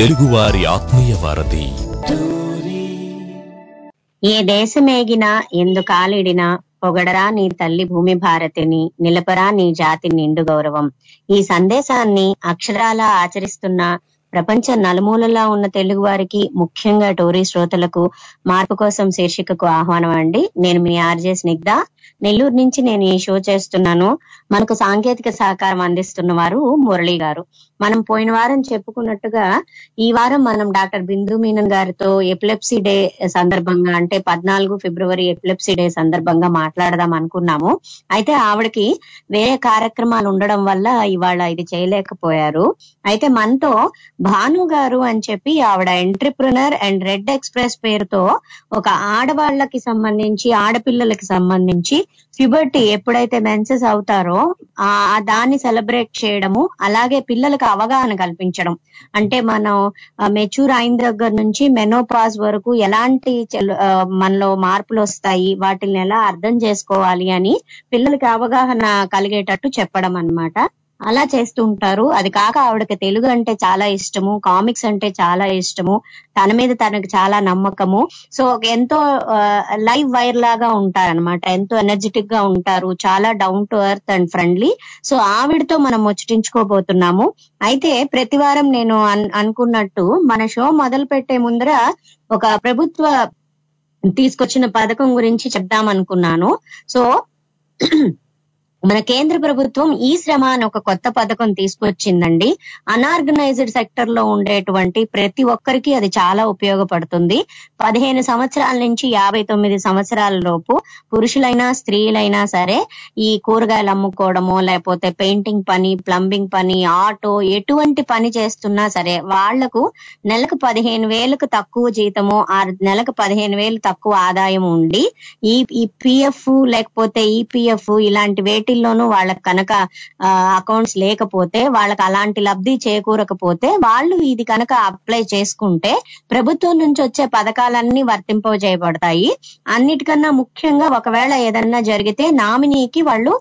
తెలుగువారి ఆత్మీయ వారధి. ఏ దేశమేగినా ఎందుకాలిడినా పొగడరా నీ తల్లి భూమి భారతిని, నిలపరా నీ జాతి నిండు గౌరవం. ఈ సందేశాన్ని అక్షరాలా ఆచరిస్తున్న ప్రపంచ నలుమూలలా ఉన్న తెలుగు వారికి, ముఖ్యంగా టోరీ శ్రోతలకు మార్పు కోసం శీర్షికకు ఆహ్వానం అండి. నేను మీ ఆర్జే స్నిగ్ధ, నెల్లూరు నుంచి నేను ఈ షో చేస్తున్నాను. మనకు సాంకేతిక సహకారం అందిస్తున్న వారు మురళి గారు. మనం పోయిన వారం చెప్పుకున్నట్టుగా ఈ వారం మనం డాక్టర్ బిందు మీనన్ గారితో ఎపిలెప్సీ డే సందర్భంగా, అంటే 14 ఫిబ్రవరి ఎపిలెప్సీ డే సందర్భంగా మాట్లాడదాం అనుకున్నాము. అయితే ఆవిడకి వేరే కార్యక్రమాలు ఉండడం వల్ల ఇవాళ ఇది చేయలేకపోయారు. అయితే మనతో భాను గారు అని చెప్పి, ఆవిడ ఎంట్రప్రెనర్ అండ్ రెడ్ ఎక్స్ప్రెస్ పేరుతో ఒక ఆడవాళ్లకి సంబంధించి, ఆడపిల్లలకి సంబంధించి ప్యూబర్టీ ఎప్పుడైతే మెన్సెస్ అవుతారో ఆ దాన్ని సెలబ్రేట్ చేయడము, అలాగే పిల్లలకు అవగాహన కల్పించడం, అంటే మనం మెచ్యూర్ అయిన దగ్గర నుంచి మెనోపాజ్ వరకు ఎలాంటి మనలో మార్పులు వస్తాయి, వాటిని ఎలా అర్థం చేసుకోవాలి అని పిల్లలకి అవగాహన కలిగేటట్టు చెప్పడం అన్నమాట. అలా చేస్తూ ఉంటారు. అది కాక ఆవిడకి తెలుగు అంటే చాలా ఇష్టము, కామిక్స్ అంటే చాలా ఇష్టము, తన మీద తనకు చాలా నమ్మకము. సో ఎంతో లైవ్ వైర్ లాగా ఉంటారు అనమాట, ఎంతో ఎనర్జెటిక్ గా ఉంటారు, చాలా down to earth and friendly. So ఆవిడతో మనం ముచ్చటించుకోబోతున్నాము. అయితే ప్రతి వారం నేను అనుకున్నట్టు మన షో మొదలు పెట్టే ముందర ఒక ప్రభుత్వ తీసుకొచ్చిన పథకం గురించి చెప్దామనుకున్నాను. సో మన కేంద్ర ప్రభుత్వం ఈ శ్రమ అని ఒక కొత్త పథకం తీసుకొచ్చిందండి. అనార్గనైజ్డ్ సెక్టర్ లో ఉండేటువంటి ప్రతి ఒక్కరికి అది చాలా ఉపయోగపడుతుంది. 15 సంవత్సరాల నుంచి 59 సంవత్సరాల లోపు పురుషులైనా స్త్రీలైనా సరే ఈ కూరగాయలు అమ్ముకోవడమో, లేకపోతే పెయింటింగ్ పని, ప్లంబింగ్ పని, ఆటో, ఎటువంటి పని చేస్తున్నా సరే వాళ్లకు నెలకు 15,000 తక్కువ జీతము, ఆ నెలకు 15,000 తక్కువ ఆదాయం ఉండి ఈ పిఎఫ్ లేకపోతే ఈపిఎఫ్ ఇలాంటి లోనూ వాళ్ళకి కనుక అకౌంట్స్ లేకపోతే, వాళ్ళకి అలాంటి లబ్ధి చేకూరకపోతే, వాళ్ళు ఇది కనుక అప్లై చేసుకుంటే ప్రభుత్వం నుంచి వచ్చే పథకాలన్నీ వర్తింపజేయబడతాయి. అన్నిటికన్నా ముఖ్యంగా ఒకవేళ ఏదన్నా జరిగితే నామినీకి వాళ్ళు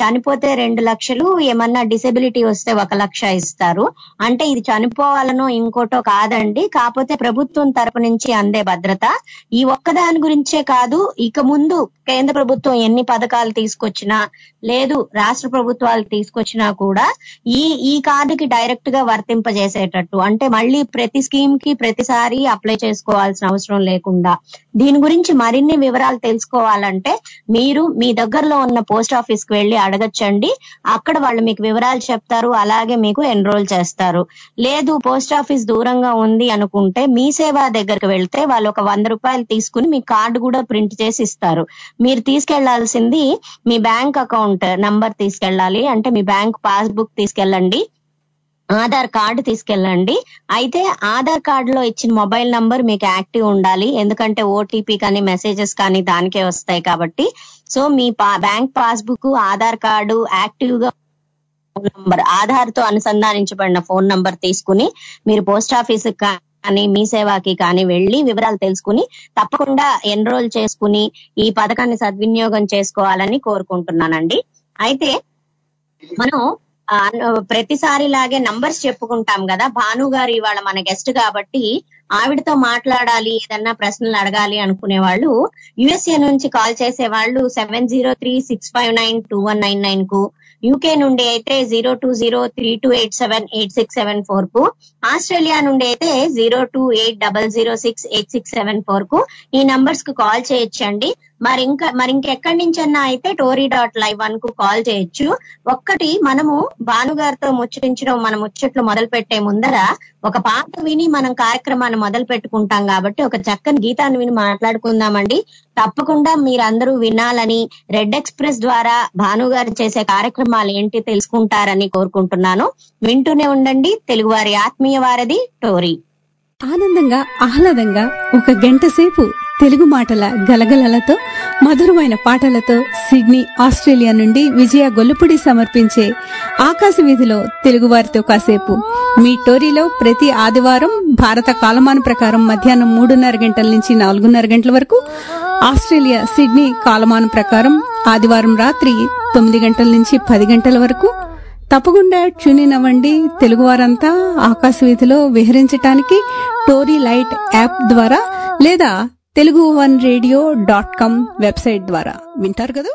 చనిపోతే 2 లక్షలు, ఏమన్నా డిసెబిలిటీ వస్తే 1 లక్ష ఇస్తారు. అంటే ఇది చనిపోవాలనో ఇంకోటో కాదండి, కాకపోతే ప్రభుత్వం తరపు నుంచి అందే భద్రత. ఈ ఒక్కదాని గురించే కాదు, ఇక ముందు కేంద్ర ప్రభుత్వం ఎన్ని పథకాలు తీసుకొచ్చినా, లేదు రాష్ట్ర ప్రభుత్వాలు తీసుకొచ్చినా కూడా ఈ కార్డుకి డైరెక్ట్ గా వర్తింపజేసేటట్టు, అంటే మళ్ళీ ప్రతి స్కీమ్ కి ప్రతిసారి అప్లై చేసుకోవాల్సిన అవసరం లేకుండా. దీని గురించి మరిన్ని వివరాలు తెలుసుకోవాలంటే మీరు మీ దగ్గరలో ఉన్న పోస్ట్ ఆఫీస్ కి వెళ్ళి అడగచ్చండి. అక్కడ వాళ్ళు మీకు వివరాలు చెప్తారు, అలాగే మీకు ఎన్రోల్ చేస్తారు. లేదు పోస్ట్ ఆఫీస్ దూరంగా ఉంది అనుకుంటే మీ సేవా దగ్గరకు వెళ్తే వాళ్ళు ఒక 100 రూపాయలు తీసుకుని మీ కార్డు కూడా ప్రింట్ చేసి ఇస్తారు. మీరు తీసుకెళ్లాల్సింది మీ బ్యాంక్ అకౌంట్ నంబర్ తీసుకెళ్ళాలి, అంటే మీ బ్యాంక్ పాస్బుక్ తీసుకెళ్ళండి, ఆధార్ కార్డు తీసుకెళ్ళండి. అయితే ఆధార్ కార్డు లో ఇచ్చిన మొబైల్ నంబర్ మీకు యాక్టివ్ ఉండాలి, ఎందుకంటే ఓటీపీ కానీ మెసేజెస్ కానీ దానికే వస్తాయి కాబట్టి. సో మీ bank passbook, Aadhaar card, active గా ఫోన్ నంబర్, ఆధార్ తో అనుసంధానించబడిన ఫోన్ నంబర్ తీసుకుని మీరు పోస్ట్ ఆఫీస్ కానీ మీ సేవాకి కానీ వెళ్ళి వివరాలు తెలుసుకుని తప్పకుండా ఎన్రోల్ చేసుకుని ఈ పథకాన్ని సద్వినియోగం చేసుకోవాలని కోరుకుంటున్నానండి. అయితే మనం ప్రతిసారి లాగే నంబర్స్ చెప్పుకుంటాం కదా, భాను గారు ఇవాళ మన గెస్ట్ కాబట్టి ఆవిడతో మాట్లాడాలి, ఏదన్నా ప్రశ్నలు అడగాలి అనుకునే వాళ్ళు యుఎస్ఏ నుంచి కాల్ చేసే వాళ్ళు 703-659-2199 కు, యూకే నుండి అయితే 020-3287-867 కు, ఆస్ట్రేలియా నుండి అయితే 028-006-8674 కు ఈ నంబర్స్ కు కాల్ చేయొచ్చండి. మరింకెక్కడి నుంచన్నా అయితే tory.live1 కు కాల్ చేయొచ్చు. ఒక్కటి మనము భానుగారితో ముచ్చటించడం, మన ముచ్చట్లు మొదలు పెట్టే ముందర ఒక పాట విని మనం కార్యక్రమాన్ని మొదలు పెట్టుకుంటాం కాబట్టి ఒక చక్కని గీతాన్ని విని మాట్లాడుకుందామండి. తప్పకుండా మీరందరూ వినాలని, రెడ్ ఎక్స్ప్రెస్ ద్వారా భానుగారు చేసే కార్యక్రమాలు ఏంటి తెలుసుకుంటారని కోరుకుంటున్నాను. వింటూనే ఉండండి తెలుగువారి ఆత్మీయ వారధి టోరీ. ఆనందంగా ఆహ్లాదంగా ఒక గంట సేపు తెలుగు మాటల గలగలలతో మధురమైన పాటలతో సిడ్నీ, ఆస్ట్రేలియా నుండి విజయ గొల్లపూడి సమర్పించే ఆకాశ వీధిలో తెలుగువారితో కాసేపు మీ టోరీలో ప్రతి ఆదివారం భారత కాలమాన ప్రకారం మధ్యాహ్నం 3:30 గంటల నుంచి 4:30 గంటల వరకు, ఆస్ట్రేలియా సిడ్నీ కాలమాన ప్రకారం ఆదివారం రాత్రి 9 గంటల నుంచి 10 గంటల వరకు, తప్పకుండా ట్యూన్ ఇన్ అవ్వండి. తెలుగు వారంతా ఆకాశవీధిలో విహరించటానికి టోరీ లైట్ యాప్ ద్వారా లేదా telugu1radio.com వెబ్సైట్ ద్వారా వింటారు కదా.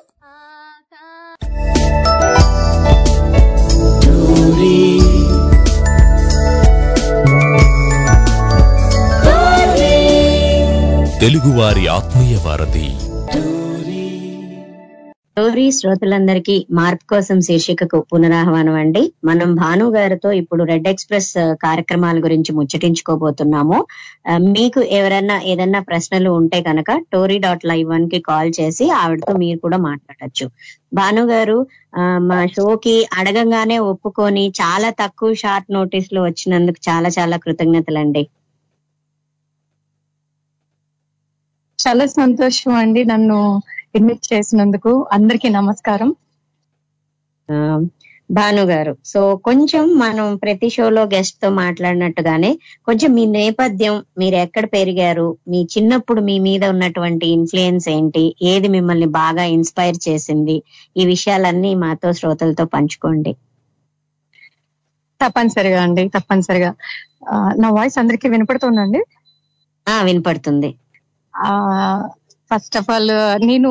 తెలుగువారి ఆత్మీయ వారధి టోరీ శ్రోతలందరికీ మార్పు కోసం శీర్షికకు పునరాహ్వానం అండి. మనం భాను గారితో ఇప్పుడు రెడ్ ఎక్స్ప్రెస్ కార్యక్రమాల గురించి ముచ్చటించుకోబోతున్నాము. మీకు ఎవరైనా ఏదైనా ప్రశ్నలు ఉంటే కనుక tory.live1 కి కాల్ చేసి ఆవిడతో మీరు కూడా మాట్లాడచ్చు. భాను గారు, మా షోకి అడగంగానే ఒప్పుకొని చాలా తక్కువ షార్ట్ నోటీస్ లో వచ్చినందుకు చాలా చాలా కృతజ్ఞతలండి. చాలా సంతోషం అండి నన్ను ఇన్వైట్ చేసినందుకు. అందరికీ నమస్కారం. భాను గారు, సో కొంచెం మనం ప్రతి షోలో గెస్ట్ తో మాట్లాడినట్టుగానే కొంచెం మీ నేపథ్యం, మీరు ఎక్కడ పెరిగారు, మీ చిన్నప్పుడు మీ మీద ఉన్నటువంటి ఇన్ఫ్లుయెన్స్ ఏంటి, ఏది మిమ్మల్ని బాగా ఇన్స్పైర్ చేసింది, ఈ విషయాలన్నీ మాతో శ్రోతలతో పంచుకోండి. తప్పనిసరిగా అండి, తప్పనిసరిగా. నా వాయిస్ అందరికీ వినపడుతుందండి? వినపడుతుంది. ఫస్ట్ ఆఫ్ ఆల్, నేను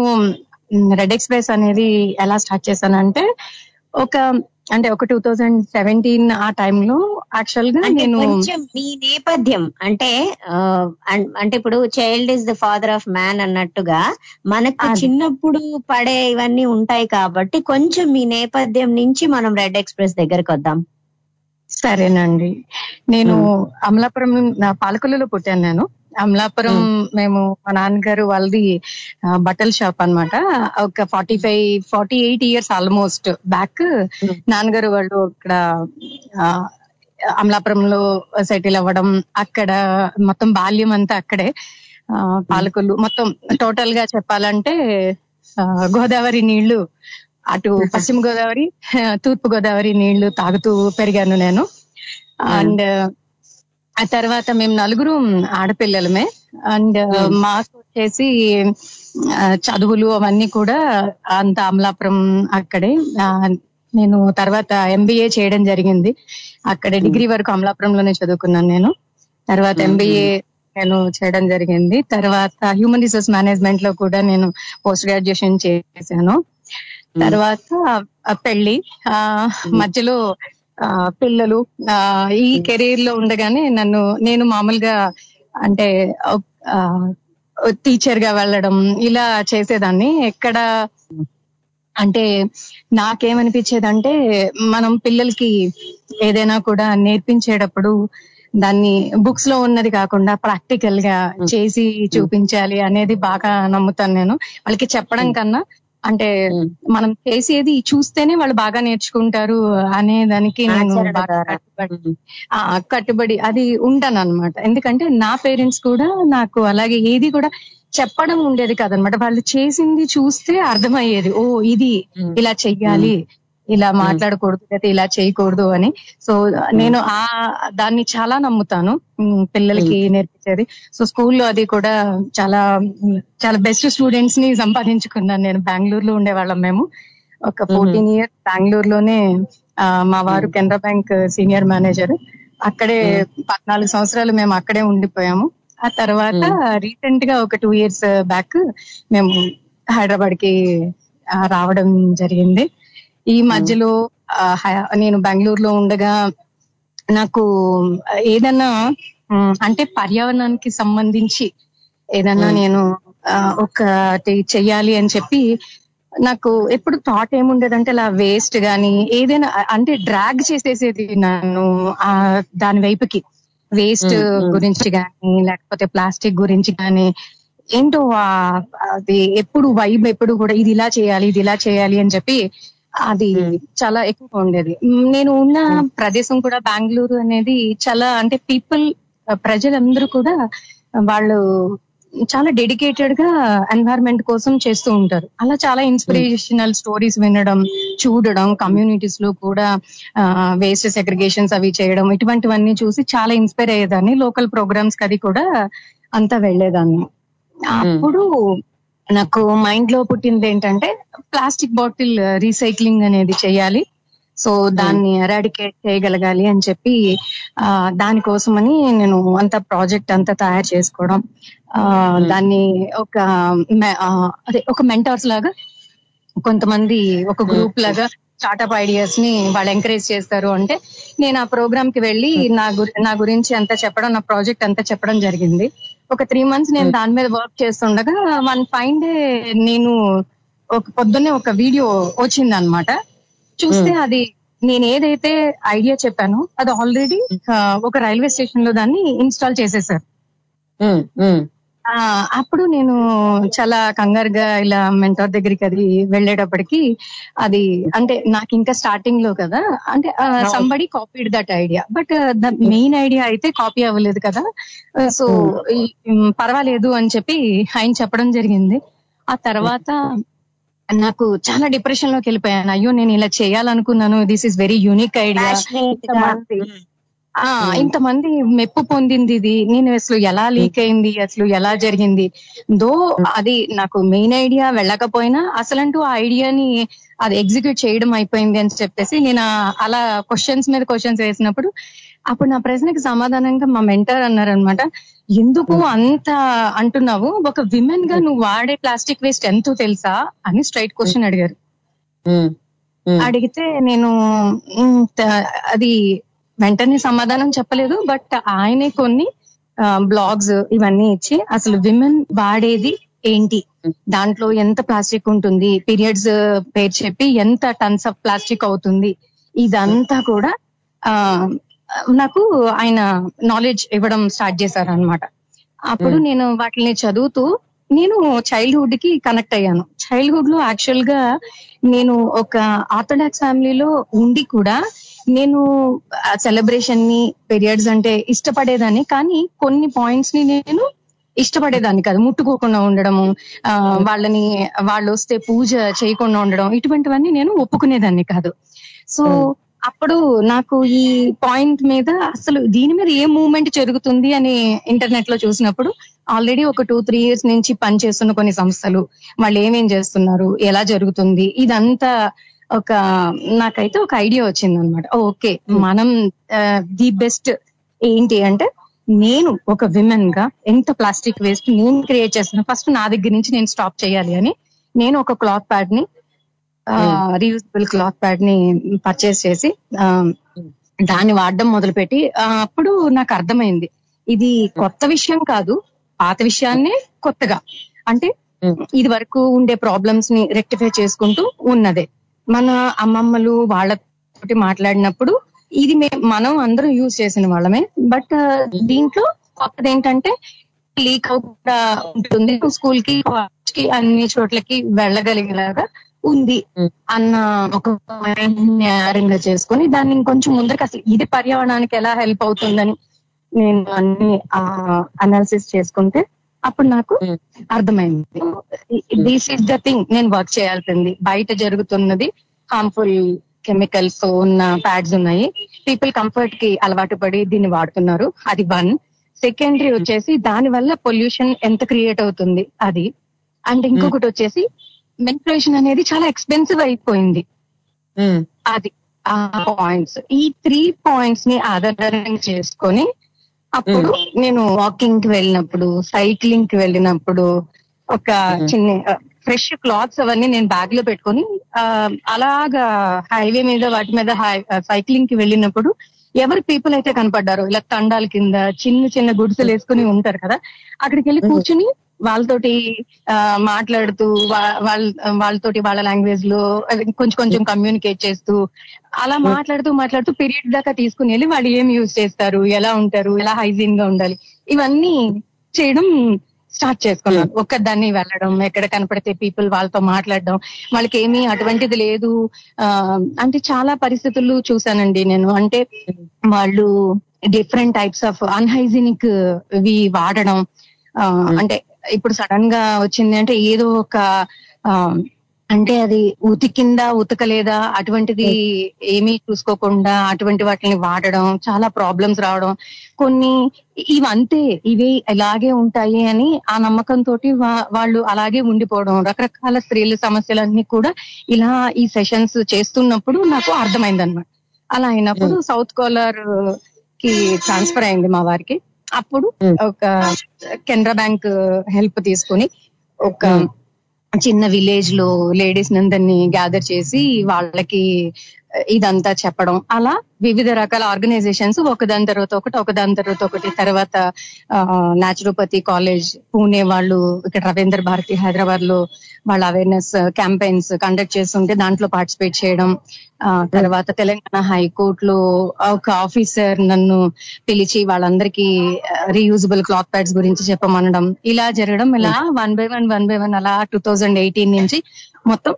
రెడ్ ఎక్స్ప్రెస్ అనేది ఎలా స్టార్ట్ చేశానంటే, ఒక 2017 ఆ టైంలో యాక్చువల్ గా నేను మీ నేపథ్యం అంటే ఇప్పుడు child is the father of man అన్నట్టుగా మనకు చిన్నప్పుడు పడే ఇవన్నీ ఉంటాయి కాబట్టి కొంచెం మీ నేపథ్యం నుంచి మనం రెడ్ ఎక్స్ప్రెస్ దగ్గరకు వద్దాం. సరేనండి. నేను అమలాపురం, పాలకొల్లులో పుట్టాను. నేను అమలాపురం, మా నాన్నగారు వాళ్ళది బట్టల షాప్ అన్నమాట. ఒక 48 ఇయర్స్ ఆల్మోస్ట్ బ్యాక్ నాన్నగారు వాళ్ళు ఇక్కడ అమలాపురంలో సెటిల్ అవ్వడం, అక్కడ మొత్తం బాల్యం అంతా అక్కడే. పాలకొల్లు మొత్తం టోటల్ గా చెప్పాలంటే గోదావరి నీళ్లు, అటు పశ్చిమ గోదావరి తూర్పు గోదావరి నీళ్లు తాగుతూ పెరిగాను నేను. అండ్ ఆ తర్వాత మేము నలుగురు ఆడపిల్లలమే. అండ్ మాకు వచ్చేసి చదువులు అవన్నీ కూడా అంత అమలాపురం అక్కడే. నేను తర్వాత MBA చేయడం జరిగింది అక్కడే. డిగ్రీ వరకు అమలాపురంలోనే చదువుకున్నాను నేను. తర్వాత MBA నేను చేయడం జరిగింది. తర్వాత హ్యూమన్ రిసోర్స్ మేనేజ్మెంట్ లో కూడా నేను పోస్ట్ గ్రాడ్యుయేషన్ చేశాను. తర్వాత పెళ్లి, మధ్యలో పిల్లలు. ఈ కెరీర్ లో ఉండగానే నేను మామూలుగా టీచర్ గా వెళ్ళడం ఇలా చేసేదాన్ని. ఎక్కడ అంటే నాకేమనిపించేదంటే, మనం పిల్లలకి ఏదైనా కూడా నేర్పించేటప్పుడు దాన్ని బుక్స్ లో ఉన్నది కాకుండా ప్రాక్టికల్ గా చేసి చూపించాలి అనేది బాగా నమ్ముతాను నేను. వాళ్ళకి చెప్పడం కన్నా మనం చేసేది చూస్తేనే వాళ్ళు బాగా నేర్చుకుంటారు అనే దానికి నేను కట్టుబడి అది ఉంటాను అనమాట. ఎందుకంటే నా పేరెంట్స్ కూడా నాకు అలాగే ఏది కూడా చెప్పడం ఉండేది కాదనమాట. వాళ్ళు చేసింది చూస్తే అర్థమయ్యేది, ఓ ఇది ఇలా చెయ్యాలి, ఇలా మాట్లాడకూడదు, లేదా ఇలా చేయకూడదు అని. సో నేను ఆ దాన్ని చాలా నమ్ముతాను, పిల్లలకి నేర్పించేది. సో స్కూల్లో అది కూడా చాలా చాలా బెస్ట్ స్టూడెంట్స్ ని సంపాదించుకున్నాను నేను. బెంగళూరులో ఉండేవాళ్ళం మేము. ఒక 14 ఇయర్స్ బెంగళూరులోనే. మా వారు కెనరా బ్యాంక్ సీనియర్ మేనేజర్. అక్కడే 14 సంవత్సరాలు మేము అక్కడే ఉండిపోయాము. ఆ తర్వాత రీసెంట్ గా ఒక 2 ఇయర్స్ బ్యాక్ మేము హైదరాబాద్ కి రావడం జరిగింది. ఈ మధ్యలో నేను బెంగళూరులో ఉండగా నాకు ఏదన్నా పర్యావరణానికి సంబంధించి ఏదన్నా నేను ఒకటి చెయ్యాలి అని చెప్పి నాకు ఎప్పుడు థాట్ ఏముండేదంటే, ఇలా వేస్ట్ గానీ ఏదైనా డ్రాగ్ చేసేసేది నన్ను దాని వైపుకి. వేస్ట్ గురించి కానీ, లేకపోతే ప్లాస్టిక్ గురించి కానీ, ఏంటో అది ఎప్పుడు వైబ్ ఎప్పుడు కూడా ఇది ఇలా చేయాలి ఇది ఇలా చేయాలి అని చెప్పి అది చాలా ఎక్కువగా ఉండేది. నేను ఉన్న ప్రదేశం కూడా బెంగళూరు అనేది చాలా ప్రజలందరూ కూడా వాళ్ళు చాలా డెడికేటెడ్ గా ఎన్వైరన్మెంట్ కోసం చేస్తూ ఉంటారు. అలా చాలా ఇన్స్పిరేషనల్ స్టోరీస్ వినడం, చూడడం, కమ్యూనిటీస్ లో కూడా వేస్ట్ సెగ్రిగేషన్స్ అవి చేయడం, ఇటువంటివన్నీ చూసి చాలా ఇన్స్పైర్ అయ్యేదాన్ని. లోకల్ ప్రోగ్రామ్స్ కి అది కూడా అంతా వెళ్లేదాన్ని. అప్పుడు నాకు మైండ్ లో పుట్టింది ఏంటంటే, ప్లాస్టిక్ బాటిల్ రీసైక్లింగ్ అనేది చేయాలి. సో దాన్ని ఎరాడికేట్ చేయగలగాలి అని చెప్పి దానికోసమని నేను అంత ప్రాజెక్ట్ అంతా తయారు చేసుకోవడం, దాన్ని ఒక మెంటార్స్ లాగా కొంతమంది ఒక గ్రూప్ లాగా స్టార్ట్అప్ ఐడియాస్ ని వాళ్ళు ఎంకరేజ్ చేస్తారు. అంటే నేను ఆ ప్రోగ్రామ్ కి వెళ్ళి నా గురించి అంతా చెప్పడం, నా ప్రాజెక్ట్ అంతా చెప్పడం జరిగింది. ఒక 3 months నేను దాని మీద వర్క్ చేస్తుండగా వన్ ఫైన్ డే నేను ఒక పొద్దున్నే ఒక వీడియో వచ్చింది అనమాట. చూస్తే అది నేను ఏదైతే ఐడియా చెప్పానో అది ఆల్రెడీ ఒక రైల్వే స్టేషన్ లో దాన్ని ఇన్స్టాల్ చేసేసారు. అప్పుడు నేను చాలా కంగారుగా ఇలా మెంటర్ దగ్గరికి అది వెళ్ళేటప్పటికి అది అంటే నాకు ఇంకా స్టార్టింగ్ లో కదా, అంటే somebody copied that idea, but the main idea అయితే కాపీ అవ్వలేదు కదా, సో పర్వాలేదు అని చెప్పి ఆయన చెప్పడం జరిగింది. ఆ తర్వాత నాకు చాలా డిప్రెషన్ లోకి వెళ్ళిపోయాను. అయ్యో నేను ఇలా చేయాలనుకున్నాను, this is very unique idea, ఇంతమంది మెప్పు పొందింది ఇది, నేను అసలు ఎలా లీక్ అయింది, అసలు ఎలా జరిగింది. దో అది నాకు మెయిన్ ఐడియా వెళ్ళకపోయినా అసలంటూ ఆ ఐడియాని అది ఎగ్జిక్యూట్ చేయడం అయిపోయింది అని చెప్పేసి నేను అలా క్వశ్చన్స్ మీద క్వశ్చన్స్ వేసినప్పుడు అప్పుడు నా ప్రశ్నకి సమాధానంగా మా మెంటర్ అన్నారనమాట, ఎందుకు అంత అంటున్నావు, ఒక విమెన్ గా నువ్వు వాడే ప్లాస్టిక్ వేస్ట్ ఎంతో తెలుసా అని స్ట్రైట్ క్వశ్చన్ అడిగారు. అడిగితే నేను అది వెంటనే సమాధానం చెప్పలేదు, బట్ ఆయనే కొన్ని బ్లాగ్స్ ఇవన్నీ ఇచ్చి అసలు విమెన్ వాడేది ఏంటి, దాంట్లో ఎంత ప్లాస్టిక్ ఉంటుంది, పీరియడ్స్ పేరు చెప్పి ఎంత టన్స్ ఆఫ్ ప్లాస్టిక్ అవుతుంది, ఇదంతా కూడా నాకు ఆయన నాలెడ్జ్ ఇవ్వడం స్టార్ట్ చేశారు అనమాట. అప్పుడు నేను వాటిని చదువుతూ నేను చైల్డ్హుడ్ కి కనెక్ట్ అయ్యాను. చైల్డ్హుడ్ లో యాక్చువల్ గా నేను ఒక ఆర్థడాక్స్ ఫ్యామిలీలో ఉండి కూడా నేను సెలబ్రేషన్ ని, పీరియడ్స్ అంటే ఇష్టపడేదాన్ని, కానీ కొన్ని పాయింట్స్ ని నేను ఇష్టపడేదాన్ని కాదు, ముట్టుకోకుండా ఉండడము, వాళ్ళని వాళ్ళు వస్తే పూజ చేయకుండా ఉండడం, ఇటువంటివన్నీ నేను ఒప్పుకునేదాన్ని కాదు. సో అప్పుడు నాకు ఈ పాయింట్ మీద అసలు దీని మీద ఏ మూవ్మెంట్ జరుగుతుంది అని ఇంటర్నెట్ లో చూసినప్పుడు ఆల్రెడీ ఒక 2-3 years నుంచి పనిచేస్తున్న కొన్ని సంస్థలు వాళ్ళు ఏమేం చేస్తున్నారు, ఎలా జరుగుతుంది, ఇదంతా ఒక నాకైతే ఒక ఐడియా వచ్చింది అనమాట. ఓకే మనం ది బెస్ట్ ఏంటి అంటే నేను ఒక విమెన్ గా ఎంత ప్లాస్టిక్ వేస్ట్ నేను క్రియేట్ చేస్తున్నాను, ఫస్ట్ నా దగ్గర నుంచి నేను స్టాప్ చేయాలి అని నేను ఒక క్లాత్ ప్యాడ్ ని, రీయూజబుల్ క్లాత్ ప్యాడ్ ని పర్చేస్ చేసి దాన్ని వాడడం మొదలుపెట్టి అప్పుడు నాకు అర్థమైంది ఇది కొత్త విషయం కాదు, పాత విషయాన్నే కొత్తగా, అంటే ఇది వరకు ఉండే ప్రాబ్లమ్స్ ని రెక్టిఫై చేసుకుంటూ ఉన్నదే. మన అమ్మమ్మలు వాళ్ళతోటి మాట్లాడినప్పుడు ఇది మనం అందరం యూజ్ చేసిన వాళ్ళమే, బట్ దీంట్లో కొత్తది ఏంటంటే లీక్ అవ్వకుండా ఉంటుంది, స్కూల్ కి కాలేజ్ కి అన్ని చోట్లకి వెళ్ళగలిగేలాగా ఉంది అన్న ఒక ఆరంగా చేసుకుని దాన్ని ఇంకొంచెం ముందరికి అసలు ఇది పర్యావరణానికి ఎలా హెల్ప్ అవుతుందని నేను అన్ని అనాలిసిస్ చేసుకుంటే అప్పుడు నాకు అర్థమైంది దిస్ ఈస్ ద థింగ్ నేను వర్క్ చేయాల్సింది. బయట జరుగుతున్నది హార్మ్ఫుల్ కెమికల్స్ తో ఉన్న ప్యాడ్స్ ఉన్నాయి, పీపుల్ కంఫర్ట్ కి అలవాటు పడి దీన్ని వాడుతున్నారు, అది 1. సెకండరీ వచ్చేసి దాని వల్ల పొల్యూషన్ ఎంత క్రియేట్ అవుతుంది అది, అండ్ ఇంకొకటి వచ్చేసి మెన్స్ట్రుయేషన్ అనేది చాలా ఎక్స్పెన్సివ్ అయిపోయింది అది. ఆ పాయింట్స్, ఈ 3 points ని ఆధారం చేసుకొని అప్పుడు నేను వాకింగ్ కి వెళ్ళినప్పుడు, సైక్లింగ్ కి వెళ్ళినప్పుడు ఒక చిన్న ఫ్రెష్ క్లాత్స్ అవన్నీ నేను బ్యాగ్ లో పెట్టుకొని అలాగా హైవే మీద వాటి మీద సైక్లింగ్ కి వెళ్ళినప్పుడు ఎవరు పీపుల్ అయితే కనపడ్డారో ఇలా తండాల కింద చిన్న చిన్న గుడిసెలు వేసుకుని ఉంటారు కదా, అక్కడికి వెళ్ళి కూర్చుని వాళ్ళతోటి మాట్లాడుతూ వాళ్ళతోటి వాళ్ళ లాంగ్వేజ్ లో కొంచెం కొంచెం కమ్యూనికేట్ చేస్తూ అలా మాట్లాడుతూ పీరియడ్ దాకా తీసుకుని వెళ్ళి వాళ్ళు ఏం యూజ్ చేస్తారు, ఎలా ఉంటారు, ఎలా హైజీన్ గా ఉండాలి, ఇవన్నీ చేయడం స్టార్ట్ చేసుకున్నాను. ఒక్కదాన్ని వెళ్ళడం, ఎక్కడ కనపడితే పీపుల్ వాళ్ళతో మాట్లాడడం, వాళ్ళకి ఏమీ అటువంటిది లేదు అంటే చాలా పరిస్థితులు చూసానండి నేను. అంటే వాళ్ళు డిఫరెంట్ టైప్స్ ఆఫ్ అన్హైజీనిక్ వి వాడడం, అంటే ఇప్పుడు సడన్ గా వచ్చింది అంటే ఏదో ఒక అంటే అది ఉతికిందా ఉతకలేదా అటువంటిది ఏమీ చూసుకోకుండా అటువంటి వాటిని వాడడం, చాలా ప్రాబ్లమ్స్ రావడం, కొన్ని ఇవి అంతే ఇవి ఇలాగే ఉంటాయి అని ఆ నమ్మకంతో వాళ్ళు అలాగే ఉండిపోవడం, రకరకాల స్త్రీల సమస్యలన్నీ కూడా ఇలా ఈ సెషన్స్ చేస్తున్నప్పుడు నాకు అర్థమైంది అనమాట. అలా అయినప్పుడు సౌత్ కోలార్ కి ట్రాన్స్ఫర్ అయింది మా వారికి. అప్పుడు ఒక కెనరా బ్యాంక్ హెల్ప్ తీసుకుని ఒక చిన్న విలేజ్ లో లేడీస్ నందరినీ గ్యాదర్ చేసి వాళ్ళకి ఇదంతా చెప్పడం, అలా వివిధ రకాల ఆర్గనైజేషన్స్ ఒకదాని తర్వాత ఒకటి తర్వాత న్యాచురోపతి కాలేజ్ పూణే వాళ్ళు, ఇక్కడ రవీంద్ర భారతి హైదరాబాద్ లో వాళ్ళ అవేర్నెస్ క్యాంపెయిన్స్ కండక్ట్ చేస్తుంటే దాంట్లో పార్టిసిపేట్ చేయడం, తర్వాత తెలంగాణ హైకోర్టులో ఒక ఆఫీసర్ నన్ను పిలిచి వాళ్ళందరికీ రీయూజబుల్ క్లాత్ ప్యాడ్స్ గురించి చెప్పమనడం, ఇలా జరగడం, ఇలా వన్ బై వన్ అలా 2018 నుంచి మొత్తం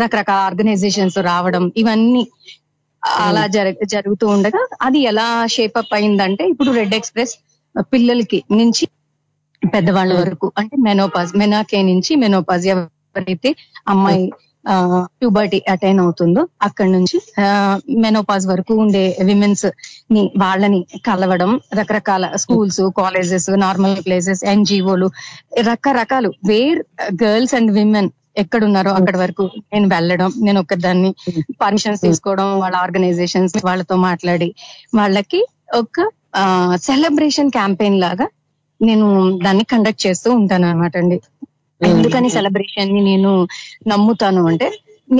రకరకాల ఆర్గనైజేషన్స్ రావడం, ఇవన్నీ అలా జరుగుతూ ఉండగా అది ఎలా షేపప్ అయిందంటే ఇప్పుడు రెడ్ ఎక్స్ప్రెస్ పిల్లలకి నుంచి పెద్దవాళ్ళ వరకు, అంటే మెనాకే నుంచి మెనోపాజ్, ఎవరైతే అమ్మాయి ప్యూబర్టీ అటైన్ అవుతుందో అక్కడి నుంచి మెనోపాజ్ వరకు ఉండే విమెన్స్ ని వాళ్ళని కలవడం, రకరకాల స్కూల్స్, కాలేజెస్, నార్మల్ ప్లేసెస్, NGOలు, రకరకాలు వేర్ గర్ల్స్ అండ్ విమెన్ ఎక్కడున్నారో అక్కడి వరకు నేను వెళ్ళడం, నేను ఒకదాన్ని పర్మిషన్స్ తీసుకోవడం, వాళ్ళ ఆర్గనైజేషన్స్ వాళ్ళతో మాట్లాడి వాళ్ళకి ఒక సెలబ్రేషన్ క్యాంపెయిన్ లాగా నేను దాన్ని కండక్ట్ చేస్తూ ఉంటాను అనమాట అండి. ఎందుకని సెలబ్రేషన్ ని నేను నమ్ముతాను అంటే,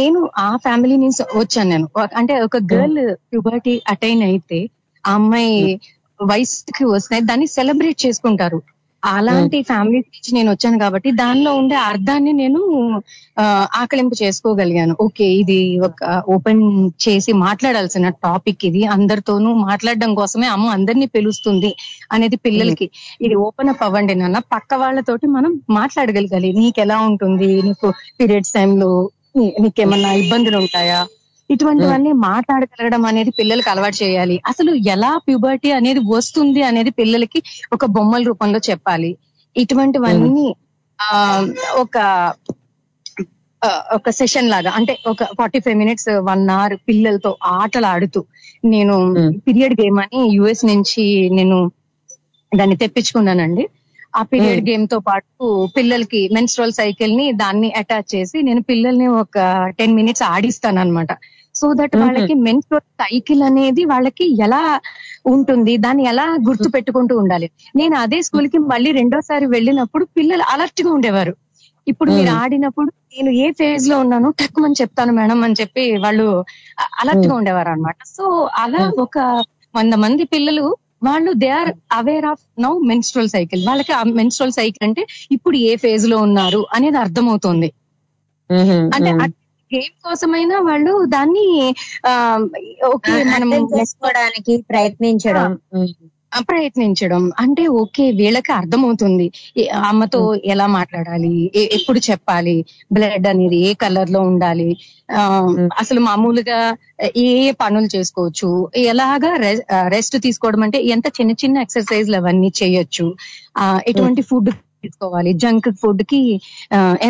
నేను ఆ ఫ్యామిలీ నుంచి వచ్చాను, నేను అంటే ఒక గర్ల్ ప్యూబర్టీ అటైన్ అయితే ఆ అమ్మాయి వయసుకి వస్తే దాన్ని సెలబ్రేట్ చేసుకుంటారు, అలాంటి ఫ్యామిలీ నుంచి నేను వచ్చాను కాబట్టి దానిలో ఉండే అర్థాన్ని నేను ఆకలింపు చేసుకోగలిగాను. ఓకే, ఇది ఒక ఓపెన్ చేసి మాట్లాడాల్సిన టాపిక్, ఇది అందరితోనూ మాట్లాడడం కోసమే అమ్మ అందరినీ పిలుస్తుంది అనేది పిల్లలకి ఇది ఓపెన్ అప్ అవ్వండి నాన్న, పక్క వాళ్ళతోటి మనం మాట్లాడగలగాలి, నీకెలా ఉంటుంది, నీకు పీరియడ్స్ టైంలో నీకేమన్నా ఇబ్బందులు ఉంటాయా, ఇటువంటివన్నీ మాట్లాడగలగడం అనేది పిల్లలకి అలవాటు చేయాలి. అసలు ఎలా ప్యూబర్టీ అనేది వస్తుంది అనేది పిల్లలకి ఒక బొమ్మల రూపంలో చెప్పాలి. ఇటువంటివన్నీ ఒక సెషన్ లాగా, అంటే ఒక 45 minutes 1 hour పిల్లలతో ఆటలు ఆడుతూ, నేను పీరియడ్ గేమ్ అని US నుంచి నేను దాన్ని తెప్పించుకున్నానండి. ఆ పీరియడ్ గేమ్ తో పాటు పిల్లలకి మెన్స్ట్రల్ సైకిల్ ని దాన్ని అటాచ్ చేసి నేను పిల్లల్ని ఒక 10 minutes ఆడిస్తాను అనమాట. సో దట్ వాళ్ళకి మెన్స్ట్రల్ సైకిల్ అనేది వాళ్ళకి ఎలా ఉంటుంది, దాన్ని ఎలా గుర్తు పెట్టుకుంటూ ఉండాలి. నేను అదే స్కూల్ కి మళ్ళీ 2వ సారి వెళ్ళినప్పుడు పిల్లలు అలర్ట్ గా ఉండేవారు. ఇప్పుడు మీరు ఆడినప్పుడు నేను ఏ ఫేజ్ లో ఉన్నానో తక్కువని చెప్తాను మేడం అని చెప్పి వాళ్ళు అలర్ట్ గా ఉండేవారు అనమాట. సో అలా ఒక 100 మంది పిల్లలు వాళ్ళు they are aware of now menstrual cycle, వాళ్ళకి ఆ మెన్స్ట్రల్ సైకిల్ అంటే ఇప్పుడు ఏ ఫేజ్ లో ఉన్నారు అనేది అర్థమవుతుంది. అంటే గేమ్ కోసమైనా వాళ్ళు దాన్ని చేసుకోవడానికి ప్రయత్నించడం అంటే ఓకే వీళ్ళకి అర్థమవుతుంది అమ్మతో ఎలా మాట్లాడాలి, ఎప్పుడు చెప్పాలి, బ్లడ్ అనేది ఏ కలర్ లో ఉండాలి, అసలు మామూలుగా ఏ పనులు చేసుకోవచ్చు, ఎలాగా రెస్ట్ తీసుకోవడం అంటే ఎంత చిన్న చిన్న ఎక్సర్సైజ్లు అవన్నీ చేయొచ్చు, ఎటువంటి ఫుడ్ తీసుకోవాలి, జంక్ ఫుడ్ కి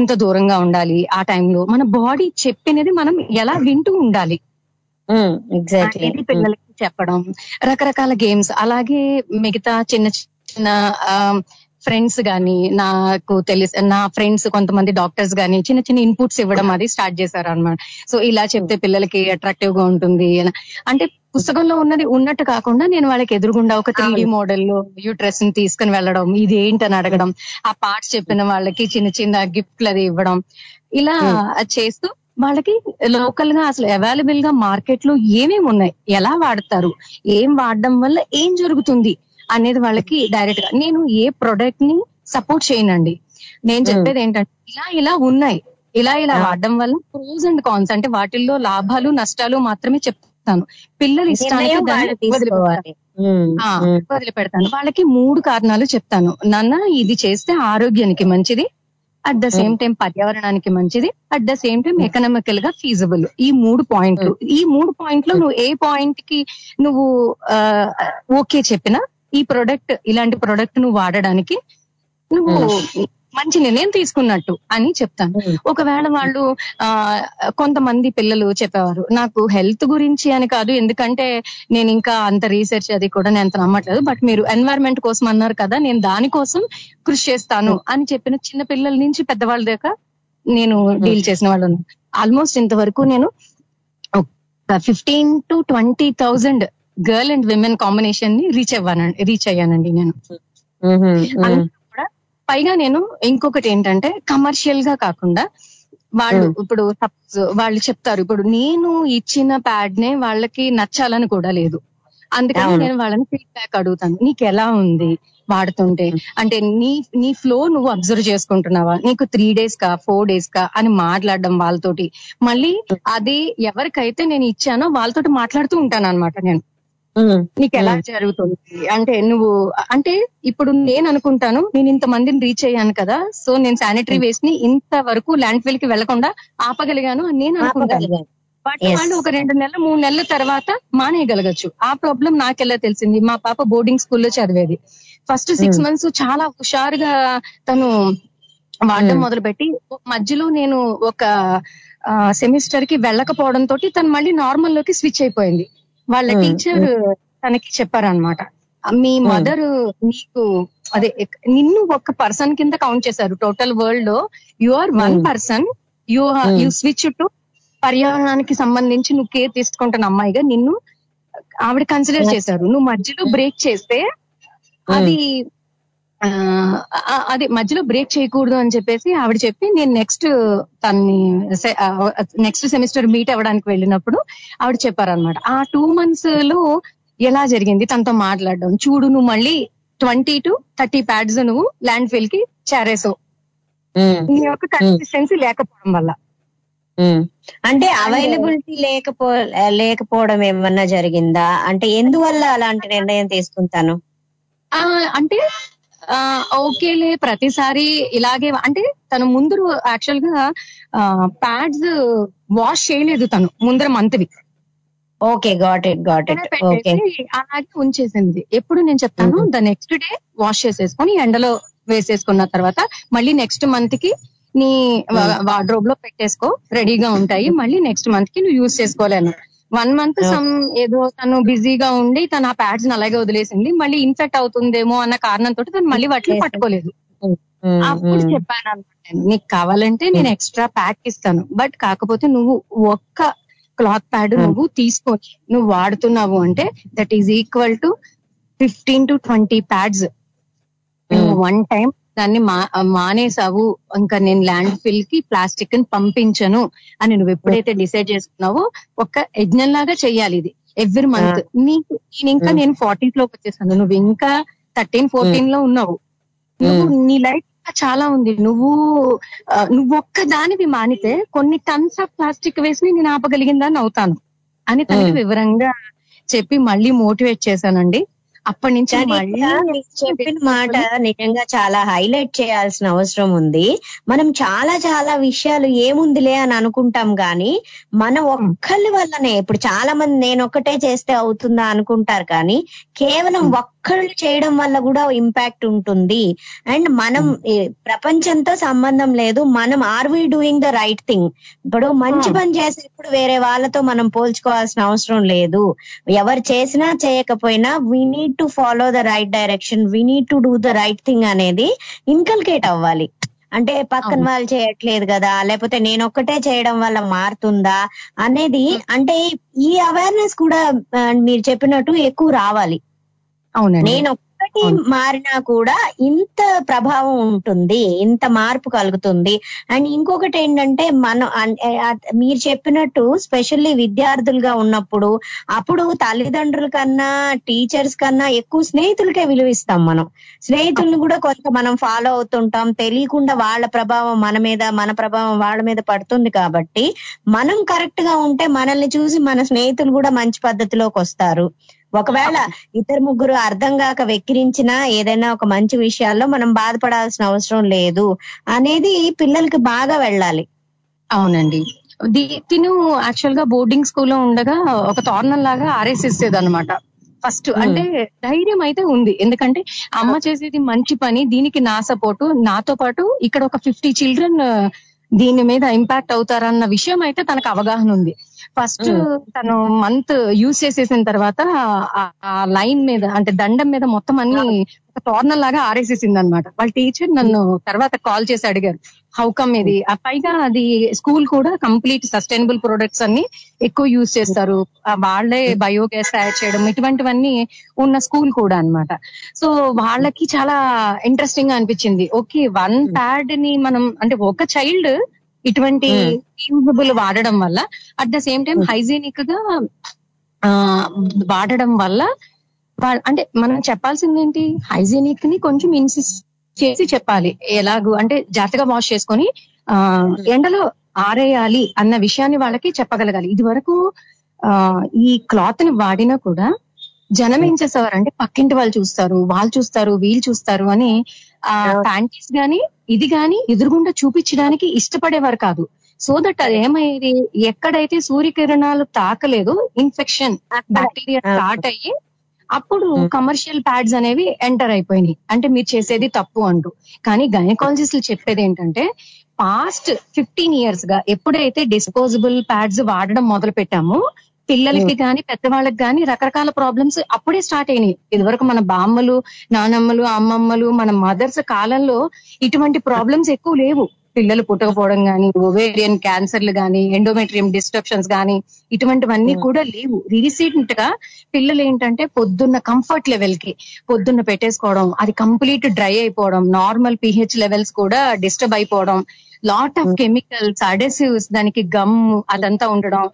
ఎంత దూరంగా ఉండాలి, ఆ టైంలో మన బాడీ చెప్పినది మనం ఎలా వింటూ ఉండాలి, ఎగ్జాక్ట్లీ పిల్లలకి చెప్పడం, రకరకాల గేమ్స్. అలాగే మిగతా చిన్న చిన్న ఫ్రెండ్స్ గానీ, నాకు తెలిసి నా ఫ్రెండ్స్ కొంతమంది డాక్టర్స్ గానీ చిన్న చిన్న ఇన్పుట్స్ ఇవ్వడం అది స్టార్ట్ చేశారు అనమాట. సో ఇలా చెప్తే పిల్లలకి అట్రాక్టివ్ గా ఉంటుంది అంటే పుస్తకంలో ఉన్నది ఉన్నట్టు కాకుండా నేను వాళ్ళకి ఎదురుగుండా ఒక 3D మోడల్లో యూట్రస్ ని తీసుకుని వెళ్ళడం, ఇది ఏంటని అడగడం, ఆ పార్ట్స్ చెప్పిన వాళ్ళకి చిన్న చిన్న గిఫ్ట్లు అది ఇవ్వడం, ఇలా చేస్తూ వాళ్ళకి లోకల్ గా అసలు అవైలబుల్ గా మార్కెట్ లో ఏమేమి ఉన్నాయి, ఎలా వాడతారు, ఏం వాడడం వల్ల ఏం జరుగుతుంది అనేది వాళ్ళకి డైరెక్ట్ గా. నేను ఏ ప్రొడక్ట్ ని సపోర్ట్ చేయనండి, నేను చెప్పేది ఏంటంటే ఇలా ఇలా ఉన్నాయి, ఇలా ఇలా వాడడం వల్ల ప్రోస్ అండ్ కాన్స్ అంటే వాటిల్లో లాభాలు నష్టాలు మాత్రమే చెప్తాను. పిల్లలు ఇష్టానికి వదిలిపెడతాను, వాళ్ళకి 3 కారణాలు చెప్తాను. నాన్న ఇది చేస్తే ఆరోగ్యానికి మంచిది, అట్ ద సేమ్ టైం పర్యావరణానికి మంచిది, at the same time economical గా ఫీజబుల్. ఈ మూడు పాయింట్లు నువ్వు ఏ పాయింట్ కి నువ్వు ఓకే చెప్పినా ఈ ప్రొడక్ట్, ఇలాంటి ప్రొడక్ట్ నువ్వు వాడడానికి నువ్వు మంచి నిర్ణయం తీసుకున్నట్టు అని చెప్తాను. ఒకవేళ వాళ్ళు కొంతమంది పిల్లలు చెప్పేవారు నాకు హెల్త్ గురించి అని కాదు, ఎందుకంటే నేను ఇంకా అంత రీసెర్చ్ అది కూడా నేను అంత నమ్మట్లేదు, బట్ మీరు ఎన్వైరన్మెంట్ కోసం అన్నారు కదా నేను దానికోసం కృషి చేస్తాను అని చెప్పిన చిన్న పిల్లల నుంచి పెద్దవాళ్ళ దాకా నేను డీల్ చేసిన వాళ్ళు ఆల్మోస్ట్ ఇంతవరకు నేను 15,000 to 20,000 girl and women combination ని రీచ్ అయ్యానండి నేను. కూడా పైగా నేను ఇంకొకటి ఏంటంటే కమర్షియల్ గా కాకుండా వాళ్ళు ఇప్పుడు వాళ్ళు చెప్తారు ఇప్పుడు నేను ఇచ్చిన ప్యాడ్ నే వాళ్ళకి నచ్చాలని కూడా లేదు, అందుకని నేను వాళ్ళని ఫీడ్బ్యాక్ అడుగుతాను. నీకు ఎలా ఉంది వాడుతుంటే అంటే నీ ఫ్లో నువ్వు అబ్జర్వ్ చేసుకుంటున్నావా, నీకు 3 days కా 4 days కా అని మాట్లాడడం వాళ్ళతోటి. మళ్ళీ అది ఎవరికైతే నేను ఇచ్చానో వాళ్ళతోటి మాట్లాడుతూ ఉంటాను అనమాట నేను, నీకు ఎలా జరుగుతుంది అంటే నువ్వు అంటే ఇప్పుడు నేను అనుకుంటాను నేను ఇంతమందిని రీచ్ అయ్యాను కదా, సో నేను శానిటరీ వేస్ట్ ని ఇంతవరకు ల్యాండ్ఫిల్ కి వెళ్లకుండా ఆపగలిగాను అని నేను అనుకుంటాను. బట్ వాళ్ళు ఒక 2 నెలలు 3 నెలల తర్వాత మానేయగలగచ్చు. ఆ ప్రాబ్లం నాకెలా తెలిసింది, మా పాప బోర్డింగ్ స్కూల్లో చదివేది, ఫస్ట్ 6 months చాలా హుషారుగా తను వాడడం మొదలుపెట్టి మధ్యలో నేను ఒక సెమిస్టర్ కి వెళ్ళకపోవడం తోటి తను మళ్ళీ నార్మల్ లోకి స్విచ్ అయిపోయింది. వాళ్ళ టీచర్ తనకి చెప్పారనమాట, మీ మదర్ నీకు అదే నిన్ను ఒక పర్సన్ కింద కౌంట్ చేశారు, టోటల్ వరల్డ్ లో you are 1 person, you switch to పర్యావరణానికి సంబంధించి నువ్వు కేర్ తీసుకుంటున్న అమ్మాయిగా నిన్ను ఆవిడ కన్సిడర్ చేశారు. నువ్వు మధ్యలో బ్రేక్ చేస్తే అది మధ్యలో బ్రేక్ చేయకూడదు అని చెప్పేసి ఆవిడ చెప్పి, నేను నెక్స్ట్ సెమిస్టర్ మీట్ అవ్వడానికి వెళ్ళినప్పుడు ఆవిడ చెప్పారనమాట. ఆ 2 months లో ఎలా జరిగింది తనతో మాట్లాడడం, చూడు నువ్వు మళ్ళీ 20 to 30 ప్యాడ్స్ నువ్వు ల్యాండ్ ఫిల్ కి చేరేసావు నీ యొక్క కన్సిస్టెన్సీ లేకపోవడం వల్ల. అంటే అవైలబిలిటీ లేకపోవడం ఏమన్నా జరిగిందా, అంటే ఎందువల్ల అలాంటి నిర్ణయం తీసుకుంటాను అంటే ఓకేలే ప్రతిసారి ఇలాగే అంటే తను ముందు యాక్చువల్ గా ప్యాడ్స్ వాష్ చేయలేదు తను ముందర మంత్లీ. ఓకే అలాగే ఉంచేసింది. ఎప్పుడు నేను చెప్తాను ద నెక్స్ట్ డే వాష్ చేసేసుకొని ఎండలో వేసేసుకున్న తర్వాత మళ్ళీ నెక్స్ట్ మంత్ కి నీ వార్డ్రోబ్ లో పెట్టేసుకో, రెడీగా ఉంటాయి, మళ్ళీ నెక్స్ట్ మంత్ కి నువ్వు యూజ్ చేసుకోలేను. 1 month ఏదో తను బిజీగా ఉండి తను ఆ ప్యాడ్స్ అలాగే వదిలేసింది, మళ్ళీ ఇన్ఫెక్ట్ అవుతుందేమో అన్న కారణంతో తను మళ్ళీ వాటిని పట్టుకోలేదు. అప్పుడు చెప్పాను అనమాట, నీకు కావాలంటే నేను ఎక్స్ట్రా ప్యాడ్ ఇస్తాను, బట్ కాకపోతే నువ్వు ఒక్క క్లాత్ ప్యాడ్ నువ్వు తీసుకొని నువ్వు వాడుతున్నావు అంటే that is equal to 15 to 20 pads. నువ్వు 1 time దాన్ని మానేసావు, ఇంకా నేను ల్యాండ్ ఫిల్ కి ప్లాస్టిక్ ని పంపించను అని నువ్వు ఎప్పుడైతే డిసైడ్ చేసుకున్నావో ఒక యజ్ఞం లాగా చెయ్యాలి ఇది ఎవ్రీ మంత్. నేను ఇంకా నేను 40s లోకి వచ్చేసాను, నువ్వు ఇంకా 13, 14 లో ఉన్నావు, నువ్వు నీ లైఫ్ చాలా ఉంది, నువ్వు ఒక్క దానివి మానితే కొన్ని టన్స్ ఆఫ్ ప్లాస్టిక్ వేసి నేను ఆపగలిగిందని అవుతాను అని తనకి వివరంగా చెప్పి మళ్ళీ మోటివేట్ చేశానండి. అప్పటి నుంచి చెప్పిన మాట నిజంగా చాలా హైలైట్ చేయాల్సిన అవసరం ఉంది. మనం చాలా చాలా విషయాలు ఏముందిలే అని అనుకుంటాం, కానీ మన ఒక్కళ్ళ వల్లనే ఇప్పుడు చాలా మంది నేను ఒక్కటే చేస్తే అవుతుందా అనుకుంటారు, కానీ కేవలం ఒక్కళ్ళు చేయడం వల్ల కూడా ఇంపాక్ట్ ఉంటుంది. అండ్ మనం ప్రపంచంతో సంబంధం లేదు, మనం are we doing the right thing. ఇప్పుడు మంచి పని చేసేప్పుడు వేరే వాళ్ళతో మనం పోల్చుకోవాల్సిన అవసరం లేదు, ఎవరు చేసినా చేయకపోయినా we need to follow the right direction, we need to do the right thing అనేది inculcate అవ్వాలి. అంటే పక్కన వాళ్ళు చేయట్లేదు కదా, లేకపోతే నేను ఒక్కటే చేయడం వల్ల మారుతుందా అనేది, అంటే ఈ అవేర్నెస్ కూడా మీరు చెప్పినట్టు ఎక్కువ రావాలి. నేను ఒక్కటి మారినా కూడా ఇంత ప్రభావం ఉంటుంది, ఇంత మార్పు కలుగుతుంది. అండ్ ఇంకొకటి ఏంటంటే మనం మీరు చెప్పినట్టు స్పెషల్లీ విద్యార్థులుగా ఉన్నప్పుడు అప్పుడు తల్లిదండ్రుల కన్నా టీచర్స్ కన్నా ఎక్కువ స్నేహితులకే విలువిస్తాం. మనం స్నేహితులను కూడా కొంత మనం ఫాలో అవుతుంటాం, తెలియకుండా వాళ్ళ ప్రభావం మన మీద, మన ప్రభావం వాళ్ళ మీద పడుతుంది. కాబట్టి మనం కరెక్ట్ గా ఉంటే మనల్ని చూసి మన స్నేహితులు కూడా మంచి పద్ధతిలోకి వస్తారు. ఒకవేళ ఇద్దరు ముగ్గురు అర్థం కాక వెక్కిరించినా ఏదైనా ఒక మంచి విషయాల్లో మనం బాధపడాల్సిన అవసరం లేదు అనేది పిల్లలకి బాగా వెళ్ళాలి. అవునండి, తిను యాక్చువల్ గా బోర్డింగ్ స్కూల్లో ఉండగా ఒక తోరణం లాగా ఆరేసిస్తుంది అనమాట. ఫస్ట్. అంటే ధైర్యం అయితే ఉంది, ఎందుకంటే అమ్మ చేసేది మంచి పని, దీనికి నా సపోర్టు, నాతో పాటు ఇక్కడ ఒక 50 children దీని మీద ఇంపాక్ట్ అవుతారన్న విషయం అయితే తనకు అవగాహన ఉంది. ఫస్ట్ తను మంత్ యూజ్ చేసేసిన తర్వాత ఆ లైన్ మీద అంటే దండం మీద మొత్తం అన్ని ఒక టోర్నల్ లాగా ఆరేసేసింది అనమాట. వాళ్ళ టీచర్ నన్ను తర్వాత కాల్ చేసి అడిగారు హౌ కమ్ ఇది. ఆ పైగా అది స్కూల్ కూడా కంప్లీట్ సస్టైనబుల్ ప్రొడక్ట్స్ అన్ని ఎక్కువ యూజ్ చేస్తారు, వాళ్లే బయోగ్యాస్ తయారు చేయడం ఇటువంటివన్నీ ఉన్న స్కూల్ కూడా అనమాట. సో వాళ్ళకి చాలా ఇంట్రెస్టింగ్ గా అనిపించింది. ఓకే, 1 pad ని మనం అంటే ఒక చైల్డ్ ఇటువంటి రీయూజబుల్ వాడడం వల్ల, at the same time hygienic గా వాడడం వల్ల, అంటే మనం చెప్పాల్సింది ఏంటి, హైజీనిక్ ని కొంచెం ఇన్సిస్ట్ చేసి చెప్పాలి. ఎలాగూ అంటే జాగ్రత్తగా వాష్ చేసుకొని ఎండలో ఆరేయాలి అన్న విషయాన్ని వాళ్ళకి చెప్పగలగాలి. ఇది వరకు ఈ క్లాత్ ని వాడినా కూడా జనం ఏం చేసేవారు అంటే పక్కింటి వాళ్ళు చూస్తారు, వాళ్ళు చూస్తారు, వీళ్ళు చూస్తారు అని ఆ ప్యాంటీస్ గాని ఇది గాని ఎదురుగుండా చూపించడానికి ఇష్టపడేవారు కాదు. సో దట్ అదేమయ్యేది, ఎక్కడైతే సూర్యకిరణాలు తాకలేదు ఇన్ఫెక్షన్ బ్యాక్టీరియా స్టార్ట్ అయ్యి అప్పుడు కమర్షియల్ ప్యాడ్స్ అనేవి ఎంటర్ అయిపోయినాయి, అంటే మీరు చేసేది తప్పు అంటూ. కానీ గైనకాలజిస్టులు చెప్పేది ఏంటంటే పాస్ట్ 15 years గా ఎప్పుడైతే డిస్పోజబుల్ ప్యాడ్స్ వాడడం మొదలు పెట్టామో పిల్లలకి కానీ పెద్దవాళ్ళకి కానీ రకరకాల ప్రాబ్లమ్స్ అప్పుడే స్టార్ట్ అయినాయి. ఇదివరకు మన బామ్మలు, నానమ్మలు, అమ్మమ్మలు, మన మదర్స్ కాలంలో ఇటువంటి ప్రాబ్లమ్స్ ఎక్కువ లేవు. పిల్లలు పుట్టకపోవడం కానీ, ఓవేరియన్ క్యాన్సర్లు కానీ, ఎండోమెట్రియం డిస్ట్రప్షన్స్ కానీ ఇటువంటివన్నీ కూడా లేవు. రీసెంట్ గా పిల్లలు ఏంటంటే పొద్దున్న కంఫర్ట్ లెవెల్ కి పొద్దున్న పెట్టేసుకోవడం, అది కంప్లీట్ డ్రై అయిపోవడం, నార్మల్ pH లెవెల్స్ కూడా డిస్టర్బ్ అయిపోవడం, లాట్ ఆఫ్ కెమికల్స్, అడెసివ్స్, దానికి గమ్ అదంతా ఉండడం,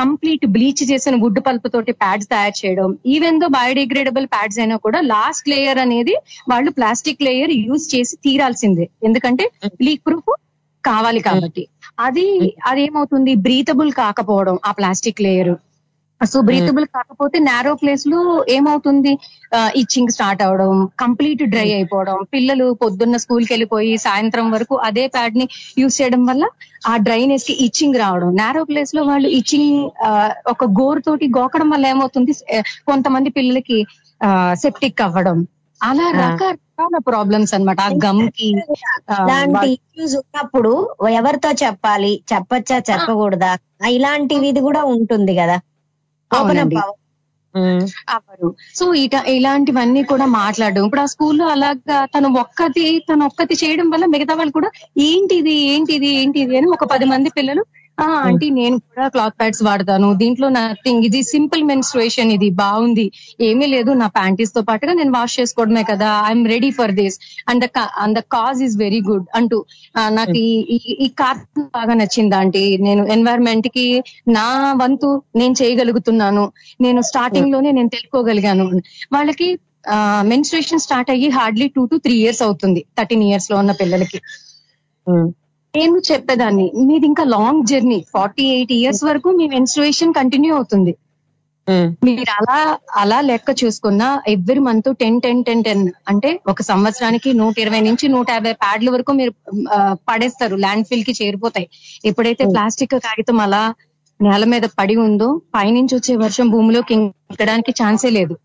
కంప్లీట్ బ్లీచ్ చేసిన వుడ్ పల్ప్ తోటి ప్యాడ్స్ తయారు చేయడం. ఈవెన్ దో బయోడిగ్రేడబుల్ ప్యాడ్స్ అయినా కూడా లాస్ట్ లేయర్ అనేది వాళ్ళు ప్లాస్టిక్ లేయర్ యూజ్ చేసి తీరాల్సిందే, ఎందుకంటే లీక్ ప్రూఫ్ కావాలి కాబట్టి. అదేమవుతుంది, బ్రీతబుల్ కాకపోవడం ఆ ప్లాస్టిక్ లేయర్. సో బ్రీతబుల్ కాకపోతే నారో ప్లేస్ లో ఏమవుతుంది, ఇచ్చింగ్ స్టార్ట్ అవడం, కంప్లీట్ డ్రై అయిపోవడం. పిల్లలు పొద్దున్న స్కూల్ కి వెళ్ళిపోయి సాయంత్రం వరకు అదే ప్యాడ్ ని యూజ్ చేయడం వల్ల ఆ డ్రైనేజ్ కి ఇచ్చింగ్ రావడం, నారో ప్లేస్ లో వాళ్ళు ఇచ్చింగ్ ఒక గోరు తోటి గోకడం వల్ల ఏమవుతుంది, కొంతమంది పిల్లలకి సెప్టిక్ అవ్వడం, అలా రకరకాల ప్రాబ్లమ్స్ అన్నమాట. ఆ గమ్ కి ఇలాంటి ఇష్యూస్ ఉన్నప్పుడు ఎవరితో చెప్పాలి, చెప్పచ్చా చెప్పకూడదా, ఇలాంటివి ఇది కూడా ఉంటుంది కదా. సో ఇలాంటివన్నీ కూడా మాట్లాడడం. ఇప్పుడు ఆ స్కూల్లో అలాగా తను ఒక్కటి చేయడం వల్ల మిగతా వాళ్ళు కూడా ఏంటిది అని ఒక 10 పిల్లలు ఆంటీ నేను కూడా క్లాత్ ప్యాడ్స్ వాడతాను, దీంట్లో నథింగ్, ఇది సింపుల్ మెన్స్ట్రుయేషన్, ఇది బాగుంది, ఏమీ లేదు, నా ప్యాంటీస్ తో పాటుగా నేను వాష్ చేసుకోవడమే కదా, I'm ready for this and the cause is very good అంటూ. నాకు ఈ కాజ్ బాగా నచ్చింది ఆంటీ, నేను ఎన్వైర్న్మెంట్ కి నా వంతు నేను చేయగలుగుతున్నాను, నేను స్టార్టింగ్ లోనే నేను తెలుసుకోగలిగాను. వాళ్ళకి మెన్స్ట్రుయేషన్ స్టార్ట్ అయ్యి హార్డ్లీ 2 to 3 years అవుతుంది 13 years లో ఉన్న పిల్లలకి. నేను చెప్పేదాన్ని, మీది ఇంకా లాంగ్ జర్నీ, 48 years వరకు మీ మెన్స్ట్రుయేషన్ కంటిన్యూ అవుతుంది, మీరు అలా లెక్క చూసుకున్నా ఎవ్రీ మంత్ 10 అంటే ఒక సంవత్సరానికి 120 to 150 ప్యాడ్ల వరకు మీరు పడేస్తారు, ల్యాండ్ ఫిల్ కి చేరిపోతాయి. ఎప్పుడైతే ప్లాస్టిక్ కాగితం అలా నేల మీద పడి ఉందో పైనుంచి వచ్చే వర్షం భూమిలోకి ఎక్కడానికి ఛాన్సే లేదు.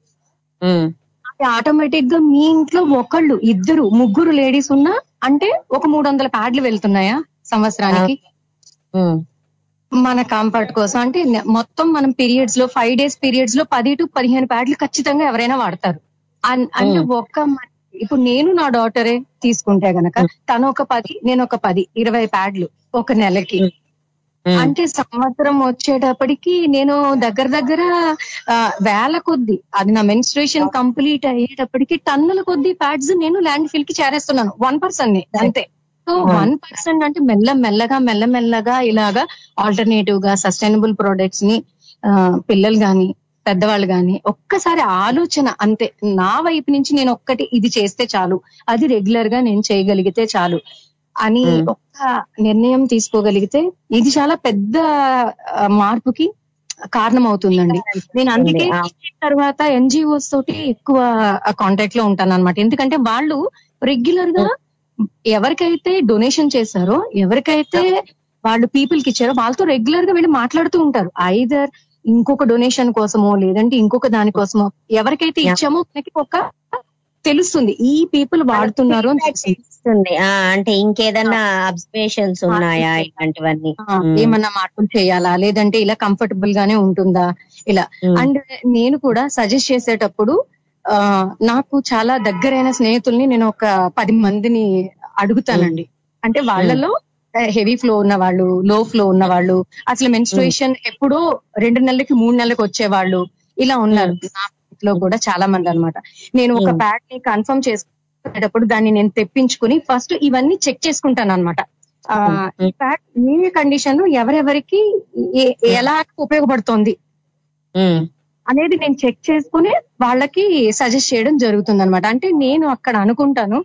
ఆటోమేటిక్ గా మీ ఇంట్లో 1, 2, 3 లేడీస్ ఉన్నా అంటే ఒక 300 ప్యాడ్లు వెళ్తున్నాయా సంవత్సరానికి మన కంఫర్ట్ కోసం. అంటే మొత్తం మనం పీరియడ్స్ లో 5 days పీరియడ్స్ లో 10 to 15 ప్యాడ్లు ఖచ్చితంగా ఎవరైనా వాడతారు. అంటే ఇప్పుడు నేను నా డాటరే తీసుకుంటే గనక తను ఒక 10, నేను ఒక 10-20 ప్యాడ్లు ఒక నెలకి, అంటే సంవత్సరం వచ్చేటప్పటికి నేను దగ్గర 1000 అది నా మెన్స్ట్రుయేషన్ కంప్లీట్ అయ్యేటప్పటికి 1000 ప్యాడ్స్ నేను ల్యాండ్ ఫిల్ కి చేరేస్తున్నాను, 1% ని అంతే. సో 1% అంటే మెల్లమెల్లగా ఇలాగా ఆల్టర్నేటివ్ గా సస్టైనబుల్ ప్రొడక్ట్స్ ని పిల్లలు గాని పెద్దవాళ్ళు గాని ఒక్కసారి ఆలోచన, అంతే నా వైపు నుంచి నేను ఒక్కటి ఇది చేస్తే చాలు, అది రెగ్యులర్ గా నేను చేయగలిగితే చాలు అని ఒక్క నిర్ణయం తీసుకోగలిగితే ఇది చాలా పెద్ద మార్పుకి కారణం అవుతుందండి. నేను అందుకే తర్వాత NGOs తోటి ఎక్కువ కాంటాక్ట్ లో ఉంటాను అనమాట, ఎందుకంటే వాళ్ళు రెగ్యులర్ గా ఎవరికైతే డొనేషన్ చేశారో, ఎవరికైతే వాళ్ళు పీపుల్ కి ఇచ్చారో వాళ్ళతో రెగ్యులర్ గా వీళ్ళు మాట్లాడుతూ ఉంటారు. ఐదర్ ఇంకొక డొనేషన్ కోసమో లేదంటే ఇంకొక దానికోసమో ఎవరికైతే ఇచ్చామో మనకి ఒక తెలుస్తుంది ఈ పీపుల్ వాడుతున్నారు తెలుస్తుంది. అంటే ఇంకేదన్నా అబ్జర్వేషన్స్ ఉన్నాయా ఇలాంటివన్నీ, ఏమన్నా మార్పులు చేయాలా లేదంటే ఇలా కంఫర్టబుల్ గానే ఉంటుందా ఇలా. అండ్ నేను కూడా సజెస్ట్ చేసేటప్పుడు నాకు చాలా దగ్గరైన స్నేహితుల్ని నేను ఒక 10 మందిని అడుగుతానండి. అంటే వాళ్ళలో హెవీ ఫ్లో ఉన్న వాళ్ళు, లో ఫ్లో ఉన్న వాళ్ళు, అసలు మెన్స్ట్రుయేషన్ ఎప్పుడో 2 నెలలకి 3 నెలలకి వచ్చేవాళ్ళు ఇలా ఉన్నారు లో కూడా చాలా మంది అన్నమాట. నేను ఒక ప్యాడ్ ని కన్ఫర్మ్ చేసుకునేటప్పుడు దాన్ని నేను తెప్పించుకుని ఫస్ట్ ఇవన్నీ చెక్ చేసుకుంటాను అన్నమాట. ప్యాడ్ ఏ కండిషన్ ఎవరెవరికి ఎలా ఉపయోగపడుతోంది అనేది నేను చెక్ చేసుకుని వాళ్ళకి సజెస్ట్ చేయడం జరుగుతుంది అనమాట. అంటే నేను అక్కడ అనుకుంటాను,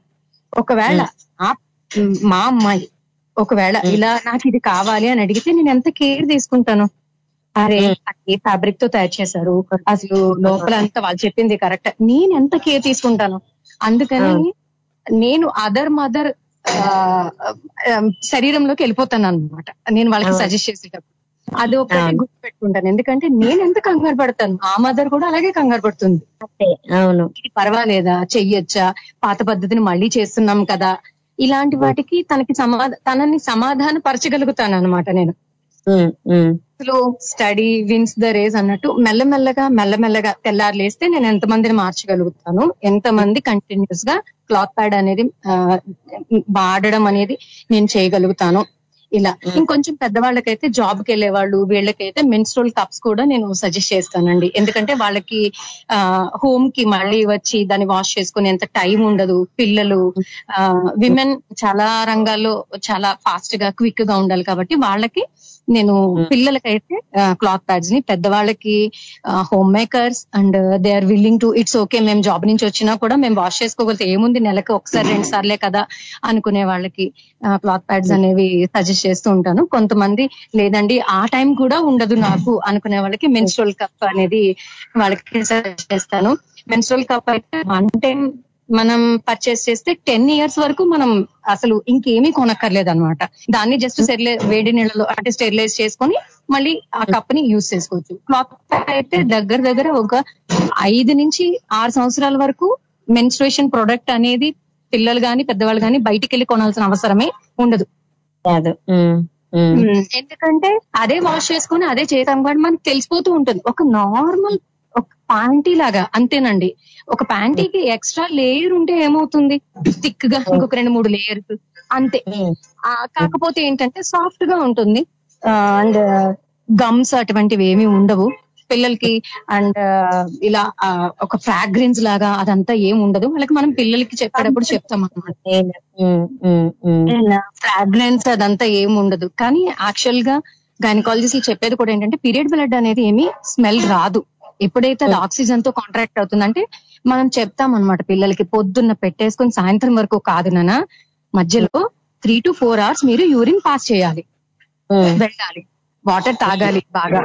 ఒకవేళ మా అమ్మాయి ఒకవేళ ఇలా నాకు ఇది కావాలి అని అడిగితే నేను ఎంత కేర్ తీసుకుంటాను, అరే ఏ ఫ్యాబ్రిక్ తో తయారు చేశారు, అసలు లోపల అంతా వాళ్ళు చెప్పింది కరెక్ట్, నేను ఎంత కేర్ తీసుకుంటాను. అందుకని నేను మదర్ శరీరంలోకి వెళ్ళిపోతాను అనమాట నేను వాళ్ళకి సజెస్ట్ చేసేటప్పుడు. అది ఒకటి గుర్తు పెట్టుకుంటాను, ఎందుకంటే నేను ఎంత కంగారు పడతాను ఆ మదర్ కూడా అలాగే కంగారు పడుతుంది. అవును, పర్వాలేదా, చెయ్యొచ్చా, పాత పద్ధతిని మళ్ళీ చేస్తున్నాం కదా, ఇలాంటి వాటికి తనని సమాధాన పరచగలుగుతాను అనమాట నేను. Slow steady wins the race అన్నట్టు మెల్లమెల్లగా తెల్లారు లేస్తే నేను ఎంతమందిని మార్చగలుగుతాను, ఎంతమంది కంటిన్యూస్ గా క్లాత్ ప్యాడ్ అనేది వాడడం అనేది నేను చేయగలుగుతాను ఇలా. ఇంకొంచెం పెద్దవాళ్ళకైతే జాబ్ కి వెళ్లే వాళ్ళు వీళ్ళకైతే మెన్స్ట్రుల్ కప్స్ కూడా నేను సజెస్ట్ చేస్తానండి. ఎందుకంటే వాళ్ళకి హోమ్ కి మళ్ళీ వచ్చి దాన్ని వాష్ చేసుకుని ఎంత టైం ఉండదు. పిల్లలు విమెన్ చాలా రంగాల్లో చాలా ఫాస్ట్ గా క్విక్ గా ఉండాలి కాబట్టి వాళ్ళకి నేను పిల్లలకైతే క్లాత్ ప్యాడ్స్ ని, పెద్దవాళ్ళకి home makers and they are willing to it's okay మేము జాబ్ నుంచి వచ్చినా కూడా మేము వాష్ చేసుకోగలితే ఏముంది, నెలకు ఒకసారి 2 సార్లే కదా అనుకునే వాళ్ళకి క్లాత్ ప్యాడ్స్ అనేవి సజెస్ట్ చేస్తూ ఉంటాను. కొంతమంది లేదండి ఆ టైం కూడా ఉండదు నాకు అనుకునే వాళ్ళకి మెన్స్ట్రుల్ కప్ అనేది వాళ్ళకి సజెస్ట్ చేస్తాను. మెన్స్ట్రుల్ కప్ అయితే 1 టైం మనం పర్చేస్ చేస్తే 10 years వరకు మనం అసలు ఇంకేమీ కొనక్కర్లేదు అనమాట. దాన్ని జస్ట్ వేడి నీళ్ళలో అంటే స్టెరిలైజ్ చేసుకుని మళ్ళీ ఆ కప్ ని యూజ్ చేసుకోవచ్చు. క్లాత్ ప్యాడ్ అయితే దగ్గర 5 నుంచి 6 సంవత్సరాల వరకు మెన్స్ట్రుయేషన్ ప్రొడక్ట్ అనేది పిల్లలు గాని పెద్దవాళ్ళు గాని బయటికి వెళ్ళి కొనాల్సిన అవసరమే ఉండదు. ఎందుకంటే అదే వాష్ చేసుకుని అదే చేసాం కాబట్టి మనకు తెలిసిపోతూ ఉంటుంది. ఒక నార్మల్ ఒక ప్యాంటీ లాగా అంతేనండి. ఒక ప్యాంటీకి ఎక్స్ట్రా లేయర్ ఉంటే ఏమవుతుంది, థిక్ గా ఇంకొక 2-3 లేయర్స్ అంతే. కాకపోతే ఏంటంటే సాఫ్ట్ గా ఉంటుంది అండ్ గమ్స్ అటువంటివి ఏమీ ఉండవు పిల్లలకి. అండ్ ఇలా ఒక ఫ్రాగ్రెన్స్ లాగా అదంతా ఏమి ఉండదు వాళ్ళకి. మనం పిల్లలకి చెప్పేటప్పుడు చెప్తాం అన్నమాట ఫ్రాగ్రెన్స్ అదంతా ఏమి ఉండదు. కానీ యాక్చువల్ గా గైనకాలజిస్ట్ చెప్పేది కూడా ఏంటంటే పీరియడ్ బ్లడ్ అనేది ఏమీ స్మెల్ రాదు. ఎప్పుడైతే అది ఆక్సిజన్ తో కాంట్రాక్ట్ అవుతుందంటే మనం చెప్తాం అనమాట పిల్లలకి, పొద్దున్న పెట్టేసుకుని సాయంత్రం వరకు కాదు నానా, మధ్యలో 3 to 4 hours మీరు యూరిన్ పాస్ చేయాలి, వెళ్ళాలి, వాటర్ తాగాలి, బాగా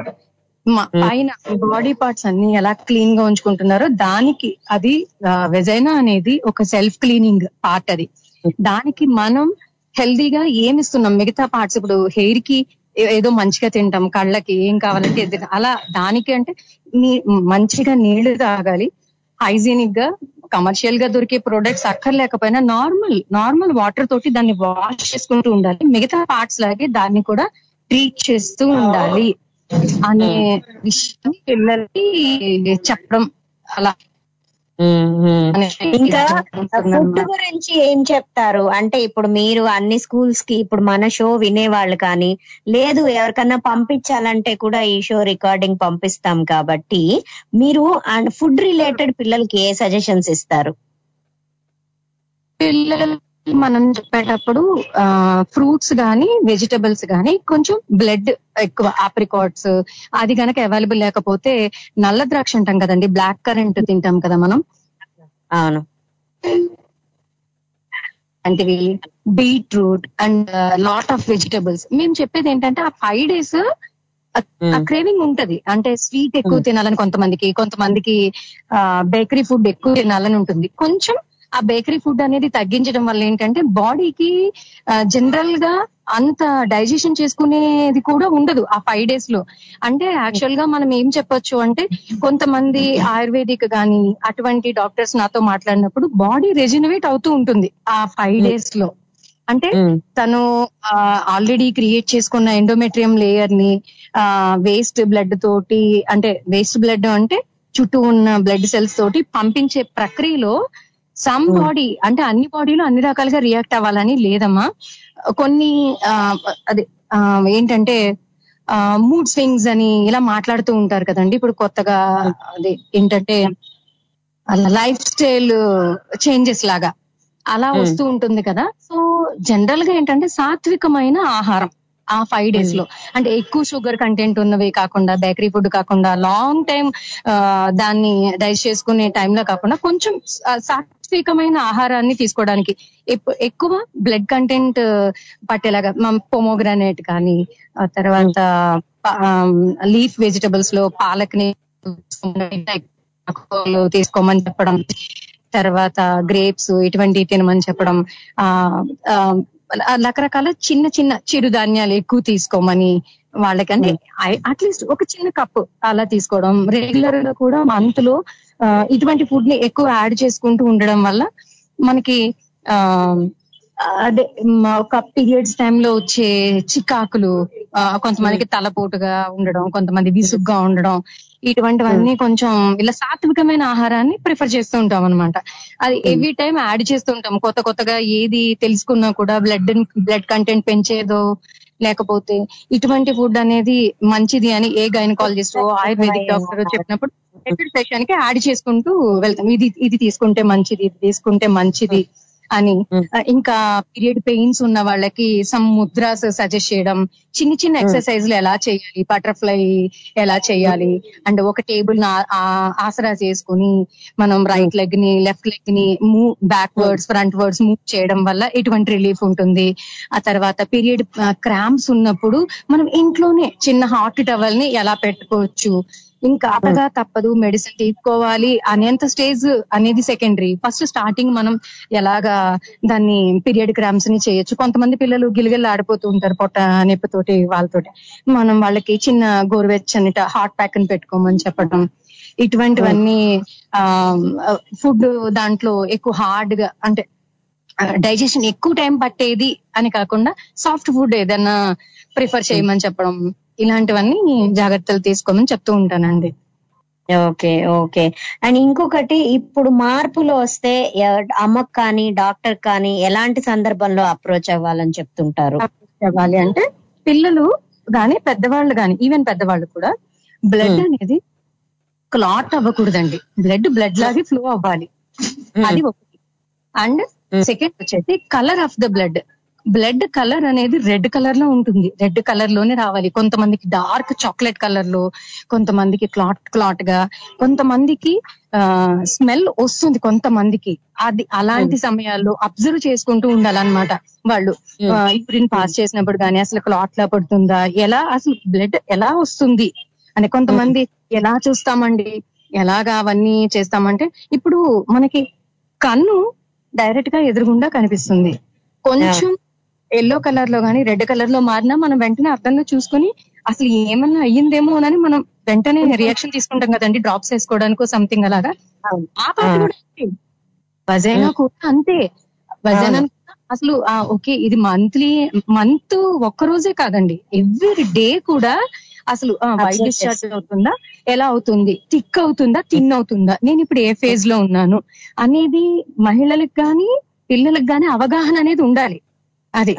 పైన బాడీ పార్ట్స్ అన్ని ఎలా క్లీన్ గా ఉంచుకుంటున్నారో దానికి అది వెజైనా అనేది ఒక సెల్ఫ్ క్లీనింగ్ పార్ట్. అది దానికి మనం హెల్దీగా ఏమిస్తున్నాం, మిగతా పార్ట్స్ ఇప్పుడు హెయిర్ కి ఏదో మంచిగా తింటాం, కళ్ళకి ఏం కావాలంటే అలా, దానికి అంటే మంచిగా నీళ్లు తాగాలి, హైజీనిక్ గా కమర్షియల్ గా దొరికే ప్రొడక్ట్స్ అక్కర్లేకపోయినా నార్మల్ వాటర్ తోటి దాన్ని వాష్ చేసుకుంటూ ఉండాలి, మిగతా పార్ట్స్ లాగే దాన్ని కూడా ట్రీట్ చేస్తూ ఉండాలి అనే విషయం పిల్లలకి చెప్పడం అలా. ఇంకా ఫుడ్ గురించి ఏం చెప్తారు అంటే ఇప్పుడు మీరు అన్ని స్కూల్స్ కి ఇప్పుడు మన షో వినేవాళ్ళు కానీ లేదు ఎవరికన్నా పంపించాలంటే కూడా ఈ షో రికార్డింగ్ పంపిస్తాం కాబట్టి మీరు ఫుడ్ రిలేటెడ్ పిల్లలకి ఏ సజెషన్స్ ఇస్తారు? పిల్లలు మనం చెప్పేటప్పుడు ఫ్రూట్స్ గానీ వెజిటబుల్స్ గానీ కొంచెం బ్లడ్ ఎక్కువ ఆప్రికాట్స్ అది గనక అవైలబుల్ లేకపోతే నల్ల ద్రాక్ష అంటాం కదండి, బ్లాక్ కరెంట్ తింటాం కదా మనం, అవును, అంటే beetroot and lot of vegetables. మేము చెప్పేది ఏంటంటే ఆ 5 days క్రేవింగ్ ఉంటది, అంటే స్వీట్ ఎక్కువ తినాలని కొంతమందికి బేకరీ ఫుడ్ ఎక్కువ తినాలని ఉంటుంది. కొంచెం ఆ బేకరీ ఫుడ్ అనేది తగ్గించడం వల్ల ఏంటంటే బాడీకి జనరల్ గా అంత డైజెషన్ చేసుకునేది కూడా ఉండదు ఆ 5 days లో. అంటే యాక్చువల్ గా మనం ఏం చెప్పొచ్చు అంటే, కొంతమంది ఆయుర్వేదిక్ గానీ అటువంటి డాక్టర్స్ నాతో మాట్లాడినప్పుడు బాడీ రెజెనరేట్ అవుతూ ఉంటుంది ఆ 5 days లో. అంటే తను ఆల్రెడీ క్రియేట్ చేసుకున్న ఎండోమెట్రియం లేయర్ ని వేస్ట్ బ్లడ్ తోటి, అంటే వేస్ట్ బ్లడ్ అంటే చుట్టూ ఉన్న బ్లడ్ సెల్స్ తోటి పంపించే ప్రక్రియలో సమ్ బాడీ, అంటే అన్ని బాడీలో అన్ని రకాలుగా రియాక్ట్ అవ్వాలని లేదమ్మా. కొన్ని అదే ఏంటంటే మూడ్ స్వింగ్స్ అని ఇలా మాట్లాడుతూ ఉంటారు కదండి ఇప్పుడు కొత్తగా, అదే ఏంటంటే లైఫ్ స్టైల్ చేంజెస్ లాగా అలా వస్తూ ఉంటుంది కదా. సో జనరల్ గా ఏంటంటే సాత్వికమైన ఆహారం ఆ 5 days లో, అంటే ఎక్కువ షుగర్ కంటెంట్ ఉన్నవి కాకుండా, బేకరీ ఫుడ్ కాకుండా, లాంగ్ టైం దాన్ని డైజెస్ట్ చేసుకునే టైంలో కాకుండా కొంచెం సాత్వికమైన ఆహారాన్ని తీసుకోవడానికి, ఎక్కువ బ్లడ్ కంటెంట్ పట్టేలాగా పొమోగ్రానేట్ కానీ, తర్వాత లీఫ్ వెజిటబుల్స్ లో పాలక్ని తీసుకోమని చెప్పడం, తర్వాత గ్రేప్స్ ఇటువంటివి తినమని చెప్పడం, రకరకాల చిన్న చిన్న చిరుధాన్యాలు ఎక్కువ తీసుకోమని వాళ్ళకి, అంటే అట్లీస్ట్ ఒక చిన్న కప్పు అలా తీసుకోవడం, రెగ్యులర్ గా కూడా మంత్ లో ఇటువంటి ఫుడ్ ని ఎక్కువ యాడ్ చేసుకుంటూ ఉండడం వల్ల మనకి అదే ఒక పీరియడ్స్ టైంలో వచ్చే చికాకులు, కొంతమందికి తలపోటుగా ఉండడం, కొంతమంది విసుగ్గా ఉండడం, ఇటువంటివన్నీ కొంచెం ఇలా సాత్వికమైన ఆహారాన్ని ప్రిఫర్ చేస్తూ ఉంటాం అనమాట. అది ఎవ్రీ టైం యాడ్ చేస్తూ ఉంటాం కొత్త కొత్తగా, ఏది తెలుసుకున్నా కూడా బ్లడ్ కంటెంట్ పెంచేదో లేకపోతే ఇటువంటి ఫుడ్ అనేది మంచిది అని ఏ గైనకాలజిస్ట్ ఆయుర్వేదిక్ డాక్టర్ చెప్పినప్పుడు ఎవ్రీ సెషన్ కి యాడ్ చేసుకుంటూ వెళ్తాం. ఇది ఇది తీసుకుంటే మంచిది, ఇది తీసుకుంటే మంచిది అని. ఇంకా పీరియడ్ పెయిన్స్ ఉన్న వాళ్ళకి సమ్ ముద్రాస్ సజెస్ట్ చేయడం, చిన్న చిన్న ఎక్సర్సైజ్లు ఎలా చేయాలి, బటర్ఫ్లై ఎలా చేయాలి, అండ్ ఒక టేబుల్ ఆసరా చేసుకుని మనం రైట్ లెగ్ ని లెఫ్ట్ లెగ్ ని move backwards frontwards move చేయడం వల్ల ఎటువంటి రిలీఫ్ ఉంటుంది. ఆ తర్వాత పీరియడ్ క్రాంప్స్ ఉన్నప్పుడు మనం ఇంట్లోనే చిన్న హాట్ టవల్ ని ఎలా పెట్టుకోవచ్చు, ఇంకా అతగా తప్పదు మెడిసిన్ తీసుకోవాలి అనేంత స్టేజ్ అనేది సెకండరీ. ఫస్ట్ స్టార్టింగ్ మనం ఎలాగా దాన్ని పీరియడ్ క్రామ్స్ ని చేయొచ్చు. కొంతమంది పిల్లలు గిలిగిల్లు ఆడిపోతూ ఉంటారు పొట్ట నొప్పితోటి, వాళ్ళతోటి మనం వాళ్ళకి చిన్న గోరువెచ్చని హాట్ ప్యాక్ ని పెట్టుకోమని చెప్పడం, ఇటువంటివన్నీ ఫుడ్ దాంట్లో ఎక్కువ హార్డ్ గా, అంటే డైజెషన్ ఎక్కువ టైం పట్టేది అని కాకుండా సాఫ్ట్ ఫుడ్ ఏదైనా ప్రిఫర్ చేయమని చెప్పడం, ఇలాంటివన్నీ జాగ్రత్తలు తీసుకోమని చెప్తూ ఉంటానండి. Okay okay. అండ్ ఇంకొకటి, ఇప్పుడు మార్పులు వస్తే అమ్మకు కానీ డాక్టర్ కానీ ఎలాంటి సందర్భంలో అప్రోచ్ అవ్వాలని చెప్తుంటారు? అప్రోచ్ అవ్వాలి అంటే పిల్లలు గాని పెద్దవాళ్ళు గాని, ఈవెన్ పెద్దవాళ్ళు కూడా బ్లడ్ అనేది క్లాట్ అవ్వకూడదండి. బ్లడ్ బ్లడ్ లాగే ఫ్లో అవ్వాలి, అది ఒకటి. అండ్ సెకండ్ వచ్చేసి colour of the blood. Blood colour అనేది రెడ్ కలర్ లో ఉంటుంది, రెడ్ కలర్ లోనే రావాలి. కొంతమందికి డార్క్ చాక్లెట్ కలర్ లో, కొంతమందికి క్లాట్ క్లాట్ గా, కొంతమందికి స్మెల్ వస్తుంది, కొంతమందికి అది. అలాంటి సమయాల్లో అబ్జర్వ్ చేసుకుంటూ ఉండాలన్నమాట వాళ్ళు. యూరిన్ పాస్ చేసినప్పుడు కానీ అసలు క్లాట్ లా పడుతుందా, ఎలా అసలు బ్లడ్ ఎలా వస్తుంది అని. కొంతమంది ఎలా చూస్తామండి, ఎలాగా అవన్నీ చేస్తామంటే, ఇప్పుడు మనకి కన్ను డైరెక్ట్ గా ఎదురుగుండా కనిపిస్తుంది, కొంచెం ఎల్లో కలర్ లో గానీ రెడ్ కలర్ లో మారినా మనం వెంటనే అర్థంలో చూసుకుని అసలు ఏమన్నా అయ్యిందేమో అని మనం వెంటనే రియాక్షన్ తీసుకుంటాం కదండి, డ్రాప్స్ వేసుకోవడానికో సంథింగ్ అలాగా. ఆ పాట కూడా వజైనా కూడా అంతే. వజైనా అసలు ఓకే, ఇది మంత్ ఒక్క రోజే కాదండి, ఎవ్రీ డే కూడా అసలు వైట్ డిశ్చార్జ్ అవుతుందా, ఎలా అవుతుంది, థిక్ అవుతుందా, థిన్ అవుతుందా, నేను ఇప్పుడు ఏ ఫేజ్ లో ఉన్నాను అనేది మహిళలకు కానీ పిల్లలకు గానీ అవగాహన అనేది ఉండాలి. అది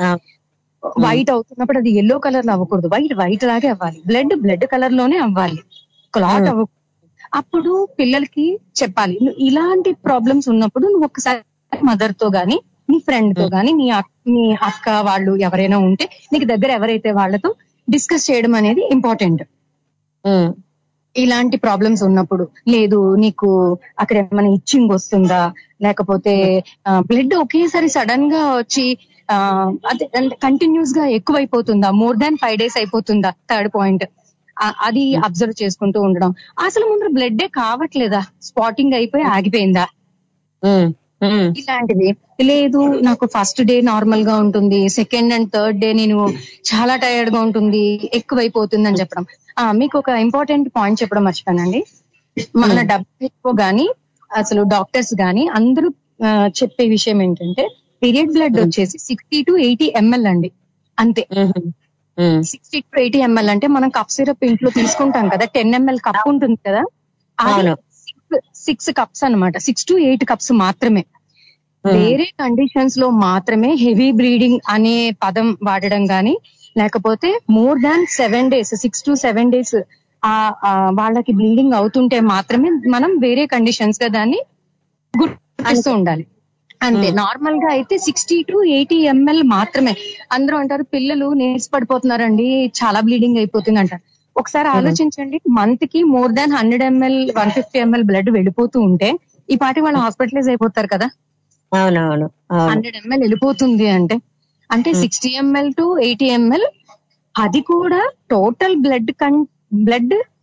వైట్ అవుతున్నప్పుడు అది ఎల్లో కలర్ లో అవ్వకూడదు, వైట్ వైట్ లాగే అవ్వాలి, బ్లడ్ బ్లడ్ కలర్ లోనే అవ్వాలి, క్లాట్ అవ్వకూడదు. అప్పుడు పిల్లలకి చెప్పాలి, నువ్వు ఇలాంటి ప్రాబ్లమ్స్ ఉన్నప్పుడు నువ్వు ఒకసారి మదర్ తో గానీ, నీ ఫ్రెండ్ తో గానీ, నీ అక్క వాళ్ళు ఎవరైనా ఉంటే నీకు దగ్గర ఎవరైతే వాళ్ళతో డిస్కస్ చేయడం అనేది ఇంపార్టెంట్. ఇలాంటి ప్రాబ్లమ్స్ ఉన్నప్పుడు లేదు నీకు అక్కడ ఏమైనా ఇచ్చింగ్ వస్తుందా, లేకపోతే బ్లడ్ ఒకేసారి సడన్ గా వచ్చి అదే కంటిన్యూస్ గా ఎక్కువైపోతుందా, మోర్ దాన్ 5 days అయిపోతుందా, థర్డ్ పాయింట్ అది అబ్జర్వ్ చేసుకుంటూ ఉండడం. అసలు ముందు బ్లడ్ కావట్లేదా, స్పాటింగ్ అయిపోయి ఆగిపోయిందా, ఇలాంటిది లేదు. నాకు ఫస్ట్ డే నార్మల్ గా ఉంటుంది, సెకండ్ అండ్ థర్డ్ డే నేను చాలా టైర్డ్ గా ఉంటుంది, ఎక్కువైపోతుంది అని చెప్పడం. మీకు ఒక ఇంపార్టెంట్ పాయింట్ చెప్పడం మర్చిపోయానండి. మన డబ్బు గానీ అసలు డాక్టర్స్ గానీ అందరూ చెప్పే విషయం ఏంటంటే పీరియడ్ బ్లడ్ వచ్చేసి 60 to 80 ml అండి, అంతే. 60 to 80 ml అంటే మనం కప్ సిరప్ ఇంట్లో తీసుకుంటాం కదా, 10 ml కప్ ఉంటుంది కదా, 6 cups అనమాట, 6 to 8 cups మాత్రమే. వేరే కండిషన్స్ లో మాత్రమే హెవీ బ్లీడింగ్ అనే పదం వాడడం గానీ, లేకపోతే more than 7 days, 6 to 7 days వాళ్ళకి బ్లీడింగ్ అవుతుంటే మాత్రమే మనం వేరే కండిషన్స్ గా దాన్ని గుర్తిస్తూ ఉండాలి, అంతే. నార్మల్ గా అయితే 60 to 80 ml మాత్రమే. అందరూ అంటారు పిల్లలు నీరస పడిపోతున్నారండి, చాలా బ్లీడింగ్ అయిపోతుంది అంటారు. ఒకసారి ఆలోచించండి, మంత్ కి more than 100 ml, 150 ml blood వెళ్ళిపోతూ ఉంటే ఈ పాటి వాళ్ళు హాస్పిటలైజ్ అయిపోతారు కదా. 100 ml వెళ్ళిపోతుంది అంటే, 60 ml to 80 ml, అది కూడా టోటల్ బ్లడ్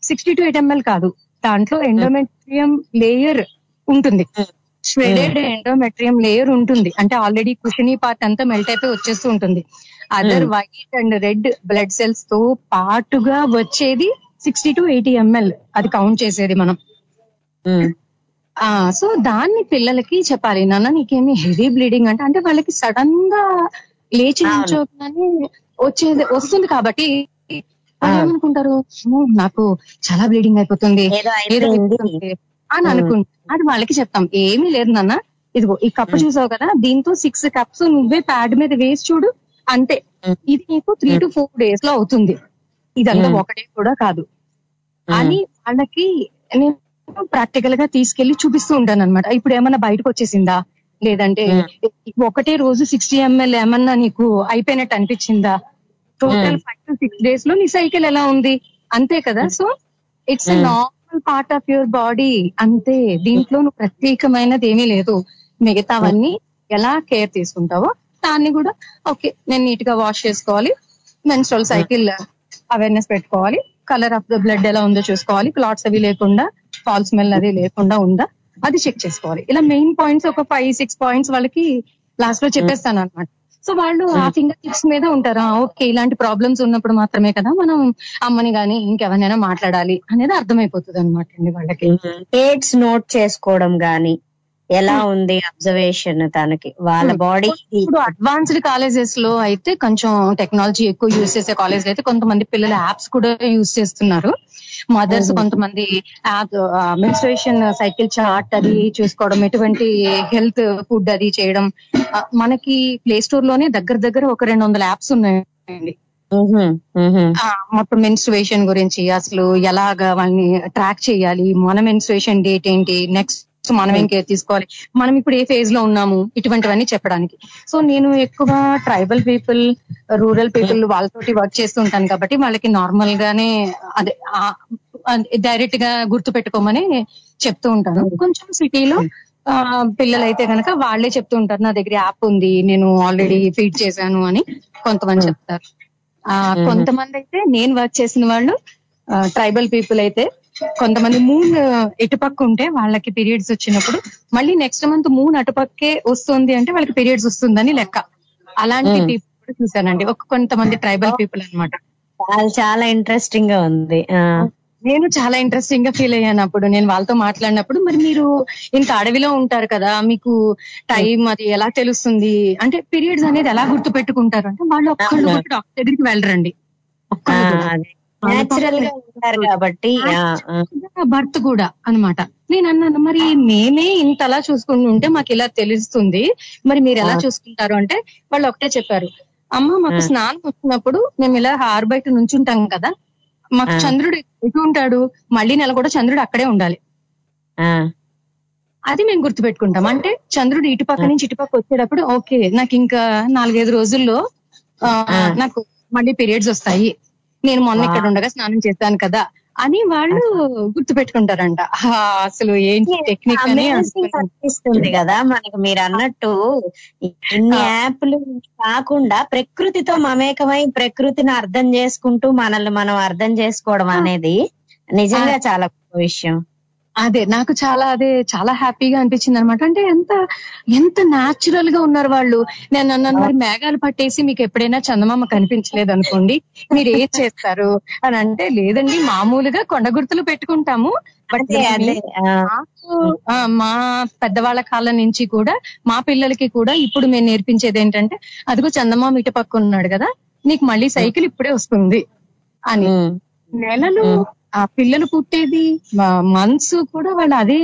60 to 80 ml కాదు, దాంట్లో ఎండోమెట్రియం లేయర్ ఉంటుంది, ష్వెడెడ్ ఎండోమెట్రియం లేయర్ ఉంటుంది. అంటే ఆల్రెడీ కుషనీ పార్ట్ అంతా మెల్ట్ అయిపోయి వచ్చేస్తూ ఉంటుంది. Other white and red blood cells తో పాటుగా వచ్చేది 60 to 80 ml, అది కౌంట్ చేసేది మనం. సో దాన్ని పిల్లలకి చెప్పాలి, నాన్న నీకేమి హెవీ బ్లీడింగ్ అంటే, అంటే వాళ్ళకి సడన్ గా లేచి నిల్చోగానే వచ్చేది వస్తుంది కాబట్టి ఏమనుకుంటారు, నాకు చాలా బ్లీడింగ్ అయిపోతుంది అని అనుకుంటారు. అది వాళ్ళకి చెప్తాం, ఏమీ లేదు నాన్న, ఇదిగో ఈ కప్పు చూసావు కదా, దీంతో 6 cups నువ్వే ప్యాడ్ మీద వేసి చూడు, అంతే. ఇది నీకు 3 to 4 days లో అవుతుంది, ఇదంతా ఒకటే కూడా కాదు అని వాళ్ళకి నేను ప్రాక్టికల్ గా తీసుకెళ్లి చూపిస్తూ ఉంటాను అనమాట. ఇప్పుడు ఏమన్నా బయటకు వచ్చేసిందా, లేదంటే ఒకటే రోజు 60 ml ఏమన్నా నీకు అయిపోయినట్టు అనిపించిందా, టోటల్ 5 to 6 days లో నీ సైకిల్ ఎలా ఉంది, అంతే కదా. So it's a normal part of your body, అంతే. దీంట్లో నువ్వు ప్రత్యేకమైనది ఏమీ లేదు. మిగతావన్నీ ఎలా కేర్ తీసుకుంటావో దాన్ని కూడా, ఓకే నేను నీట్ గా వాష్ చేసుకోవాలి, మెన్స్ట్రల్ సైకిల్ అవేర్నెస్ పెట్టుకోవాలి, కలర్ ఆఫ్ ద బ్లడ్ ఎలా ఉందో చూసుకోవాలి, క్లాట్స్ అవి లేకుండా, ఫాల్ స్మెల్ అది లేకుండా ఉందా అది చెక్ చేసుకోవాలి. ఇలా మెయిన్ పాయింట్స్ ఒక 5-6 points వాళ్ళకి లాస్ట్ లో చెప్పేస్తాను అనమాట. సో వాళ్ళు ఆ ఫింగర్ టిప్స్ మీద ఉంటారా, ఓకే ఇలాంటి ప్రాబ్లమ్స్ ఉన్నప్పుడు మాత్రమే కదా మనం అమ్మని గానీ ఇంకెవరినైనా మాట్లాడాలి అనేది అర్థమైపోతుంది అనమాట అండి వాళ్ళకి. డేట్స్ నోట్ చేసుకోవడం గానీ, ఎలా ఉంది అబ్జర్వేషన్ తనకి, వాళ్ళ బాడీ. ఇప్పుడు అడ్వాన్స్డ్ కాలేజెస్ లో అయితే కొంచెం టెక్నాలజీ ఎక్కువ యూజ్ చేసే కాలేజ్ అయితే కొంతమంది పిల్లలు యాప్స్ కూడా యూజ్ చేస్తున్నారు. మదర్స్ కొంతమంది యాప్ మెన్స్ట్రుయేషన్ సైకిల్ చార్ట్ అది చూసుకోవడం, ఎటువంటి హెల్త్ ఫుడ్ అది చేయడం. మనకి ప్లే స్టోర్ లోనే దగ్గర 200 apps ఉన్నాయండి మొత్తం మెన్స్ట్రుయేషన్ గురించి. అసలు ఎలాగా వాళ్ళని ట్రాక్ చేయాలి, మన మెన్స్ట్రుయేషన్ డేట్ ఏంటి, నెక్స్ట్ మనం ఏం కేర్ తీసుకోవాలి, మనం ఇప్పుడు ఏ ఫేజ్ లో ఉన్నాము, ఇటువంటివన్నీ చెప్పడానికి. సో నేను ఎక్కువ ట్రైబల్ పీపుల్, రూరల్ పీపుల్ వాళ్ళతోటి వర్క్ చేస్తూ ఉంటాను కాబట్టి వాళ్ళకి నార్మల్ గానే అదే డైరెక్ట్ గా గుర్తు పెట్టుకోమని చెప్తూ ఉంటాను. కొంచెం సిటీలో పిల్లలైతే కనుక వాళ్లే చెప్తూ ఉంటారు, నా దగ్గర యాప్ ఉంది, నేను ఆల్రెడీ ఫీడ్ చేశాను అని కొంతమంది చెప్తారు. కొంతమంది అయితే నేను వర్క్ చేసిన వాళ్ళు ట్రైబల్ పీపుల్ అయితే కొంతమంది మూన్ ఎటుపక్క ఉంటే వాళ్ళకి పీరియడ్స్ వచ్చినప్పుడు మళ్ళీ నెక్స్ట్ మంత్ మూన్ అటుపక్కే వస్తుంది అంటే వాళ్ళకి పీరియడ్స్ వస్తుందని లెక్క. అలాంటి పీపుల్ కూడా చూసానండి, కొంతమంది ట్రైబల్ పీపుల్ అనమాట. చాలా ఇంట్రెస్టింగ్ గా ఉంది, నేను చాలా ఇంట్రెస్టింగ్ గా ఫీల్ అయ్యాను అప్పుడు నేను వాళ్ళతో మాట్లాడినప్పుడు. మరి మీరు ఇంత అడవిలో ఉంటారు కదా, మీకు టైం అది ఎలా తెలుస్తుంది అంటే, పీరియడ్స్ అనేది ఎలా గుర్తు పెట్టుకుంటారు అంటే, వాళ్ళు ఒక్కళ్ళు డాక్టర్ దగ్గరికి వెళ్ళరండి, ఒక్కళ్ళు నేచురల్ గా ఉంటారు కాబట్టి బర్త్ కూడా అనమాట. నేను అన్నాను, మరి మేమే ఇంతలా చూసుకుని ఉంటే మాకు ఇలా తెలుస్తుంది, మరి మీరు ఎలా చూసుకుంటారు అంటే వాళ్ళు ఒకటే చెప్పారు, అమ్మ మాకు స్నానం వచ్చినప్పుడు మేము ఇలా హార్ బయట నుంచుంటాం కదా, మాకు చంద్రుడు ఎటు ఉంటాడు, మళ్ళీ నెల కూడా చంద్రుడు అక్కడే ఉండాలి, అది మేము గుర్తుపెట్టుకుంటాం. అంటే చంద్రుడు ఇటుపక్క నుంచి ఇటుపక్క వచ్చేటప్పుడు ఓకే నాకు ఇంకా 4-5 రోజుల్లో నాకు మళ్ళీ పీరియడ్స్ వస్తాయి, నేను మొన్న ఇక్కడ ఉండగా స్నానం చేస్తాను కదా అని వాళ్ళు గుర్తు పెట్టుకుంటారంట. అసలు ఏంటి టెక్నిక్ అని అనిపిస్తుంది కదా మనకి. మీరు అన్నట్టు ఇన్ని యాప్లు కాకుండా ప్రకృతితో మమేకమై ప్రకృతిని అర్థం చేసుకుంటూ మనల్ని మనం అర్థం చేసుకోవడం అనేది నిజంగా చాలా గొప్ప విషయం. అదే నాకు చాలా చాలా హ్యాపీగా అనిపించింది అనమాట. అంటే ఎంత న్యాచురల్ గా ఉన్నారు వాళ్ళు. నేను అన్నాను, మరి మేఘాలు పట్టేసి మీకు ఎప్పుడైనా చందమామ కనిపించలేదు అనుకోండి, మీరు ఏం చేస్తారు అని అంటే, లేదండి మామూలుగా కొండ గుర్తులు పెట్టుకుంటాము, బట్ మా పెద్దవాళ్ళ కాలం నుంచి కూడా మా పిల్లలకి కూడా ఇప్పుడు మేము నేర్పించేది ఏంటంటే, అదిగో చందమామ ఇటు పక్క ఉన్నాడు కదా, నీకు మళ్ళీ సైకిల్ ఇప్పుడే వస్తుంది అని. నెలలు ఆ పిల్లలు పుట్టేది మంత్స్ కూడా వాళ్ళు అదే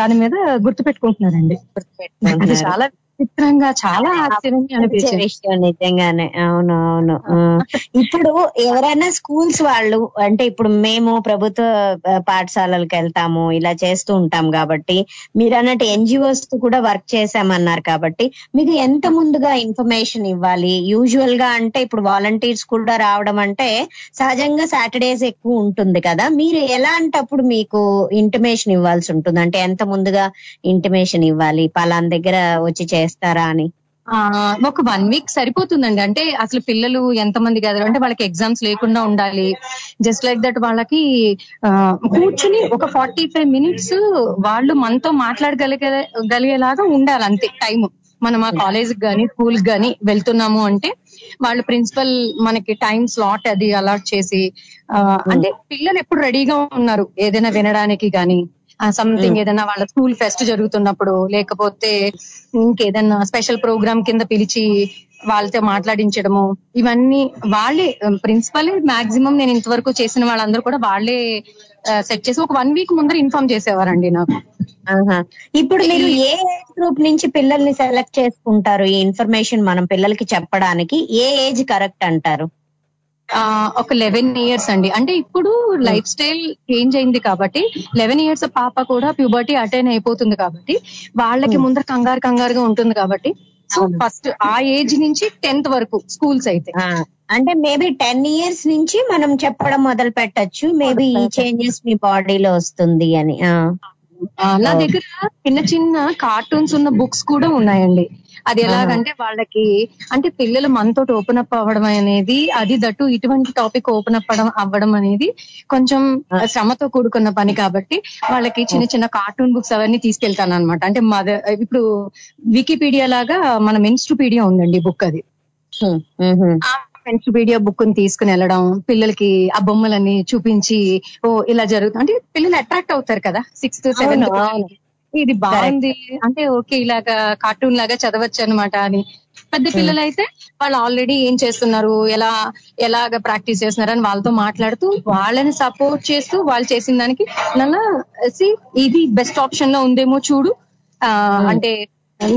దాని మీద గుర్తుపెట్టుకుంటున్నారండి. అది చాలా చిత్రంగా, చాలా ఆశ్చర్యంగా అనిపించే విషయం నిజంగానే. అవును అవును. ఇప్పుడు ఎవరైనా స్కూల్స్ వాళ్ళు, అంటే ఇప్పుడు మేము ప్రభుత్వ పాఠశాలలకు వెళ్తాము, ఇలా చేస్తూ ఉంటాం కాబట్టి, మీరు అన్నట్టు ఎన్జిఓస్ కూడా వర్క్ చేశామన్నారు కాబట్టి, మీకు ఎంత ముందుగా ఇన్ఫర్మేషన్ ఇవ్వాలి యూజువల్ గా? అంటే ఇప్పుడు వాలంటీర్స్ కూడా రావడం అంటే సహజంగా సాటర్డేస్ ఎక్కువ ఉంటుంది కదా, మీరు ఎలాంటప్పుడు మీకు ఇంటిమేషన్ ఇవ్వాల్సి ఉంటుంది? అంటే ఎంత ముందుగా ఇంటిమేషన్ ఇవ్వాలి, పలానా దగ్గర వచ్చి చేస్తారా అని? ఒక 1 week సరిపోతుందండి. అంటే అసలు పిల్లలు ఎంతమంది గెదరు అంటే వాళ్ళకి ఎగ్జామ్స్ లేకుండా ఉండాలి. జస్ట్ లైక్ దట్ వాళ్ళకి కూర్చుని ఒక 45 minutes వాళ్ళు మనతో మాట్లాడగలిగేలాగా ఉండాలి. అంతే టైము. మనం ఆ కాలేజీకి కానీ స్కూల్కి కానీ వెళ్తున్నాము అంటే వాళ్ళు ప్రిన్సిపల్ మనకి టైం స్లాట్ అది అలాట్ చేసి, అంటే పిల్లలు ఎప్పుడు రెడీగా ఉన్నారు ఏదైనా వినడానికి కానీ, సంథింగ్ ఏదైనా వాళ్ళ స్కూల్ ఫెస్ట్ జరుగుతున్నప్పుడు, లేకపోతే ఇంకేదన్నా స్పెషల్ ప్రోగ్రామ్ కింద పిలిచి వాళ్ళతో మాట్లాడించడము, ఇవన్నీ వాళ్ళే ప్రిన్సిపల్ మాక్సిమం నేను ఇంతవరకు చేసిన వాళ్ళందరూ కూడా వాళ్ళే సెట్ చేసి ఒక 1 week ముందర ఇన్ఫార్మ్ చేసేవారండి నాకు. ఇప్పుడు మీరు ఏ ఏజ్ గ్రూప్ నుంచి పిల్లల్ని సెలెక్ట్ చేసుకుంటారు? ఈ ఇన్ఫర్మేషన్ మనం పిల్లలకి చెప్పడానికి ఏ ఏజ్ కరెక్ట్ అంటారు? ఒక 11 years అండి. అంటే ఇప్పుడు లైఫ్ స్టైల్ చేంజ్ అయింది కాబట్టి 11 years పాప కూడా ప్యూబర్టీ అటైన్ అయిపోతుంది కాబట్టి వాళ్ళకి ముందర కంగారుగా ఉంటుంది కాబట్టి, సో ఫస్ట్ ఆ ఏజ్ నుంచి 10th వరకు స్కూల్స్ అయితే, అంటే మేబీ 10 years నుంచి మనం చెప్పడం మొదలు పెట్టచ్చు, మేబీ ఈ చేంజెస్ మీ బాడీలో వస్తుంది అని. నా దగ్గర చిన్న కార్టూన్స్ ఉన్న బుక్స్ కూడా ఉన్నాయండి. అది ఎలాగంటే వాళ్ళకి, అంటే పిల్లలు మనతో ఓపెన్ అప్ అవ్వడం అనేది, అది దట్టు ఇటువంటి టాపిక్ ఓపెన్ అప్ అవ్వడం అనేది కొంచెం శ్రమతో కూడుకున్న పని కాబట్టి వాళ్ళకి చిన్న చిన్న కార్టూన్ బుక్స్ అవన్నీ తీసుకెళ్తాను అనమాట. అంటే ఇప్పుడు వికీపీడియా లాగా మన మెన్స్ట్రుపీడియా ఉందండి బుక్, అది మెన్స్ట్రుపీడియా బుక్ ని తీసుకుని వెళ్ళడం, పిల్లలకి ఆ బొమ్మలన్నీ చూపించి ఓ ఇలా జరుగుతుంది అంటే పిల్లలు అట్రాక్ట్ అవుతారు కదా 6th-7th. ఇది బాగుంది అంటే ఓకే ఇలాగా కార్టూన్ లాగా చదవచ్చు అనమాట అని. పెద్ద పిల్లలు అయితే వాళ్ళు ఆల్రెడీ ఏం చేస్తున్నారు, ఎలాగ ప్రాక్టీస్ చేస్తున్నారు అని వాళ్ళతో మాట్లాడుతూ వాళ్ళని సపోర్ట్ చేస్తూ వాళ్ళు చేసిన దానికి నన్ను ఇది బెస్ట్ ఆప్షన్ లో ఉందేమో చూడు, అంటే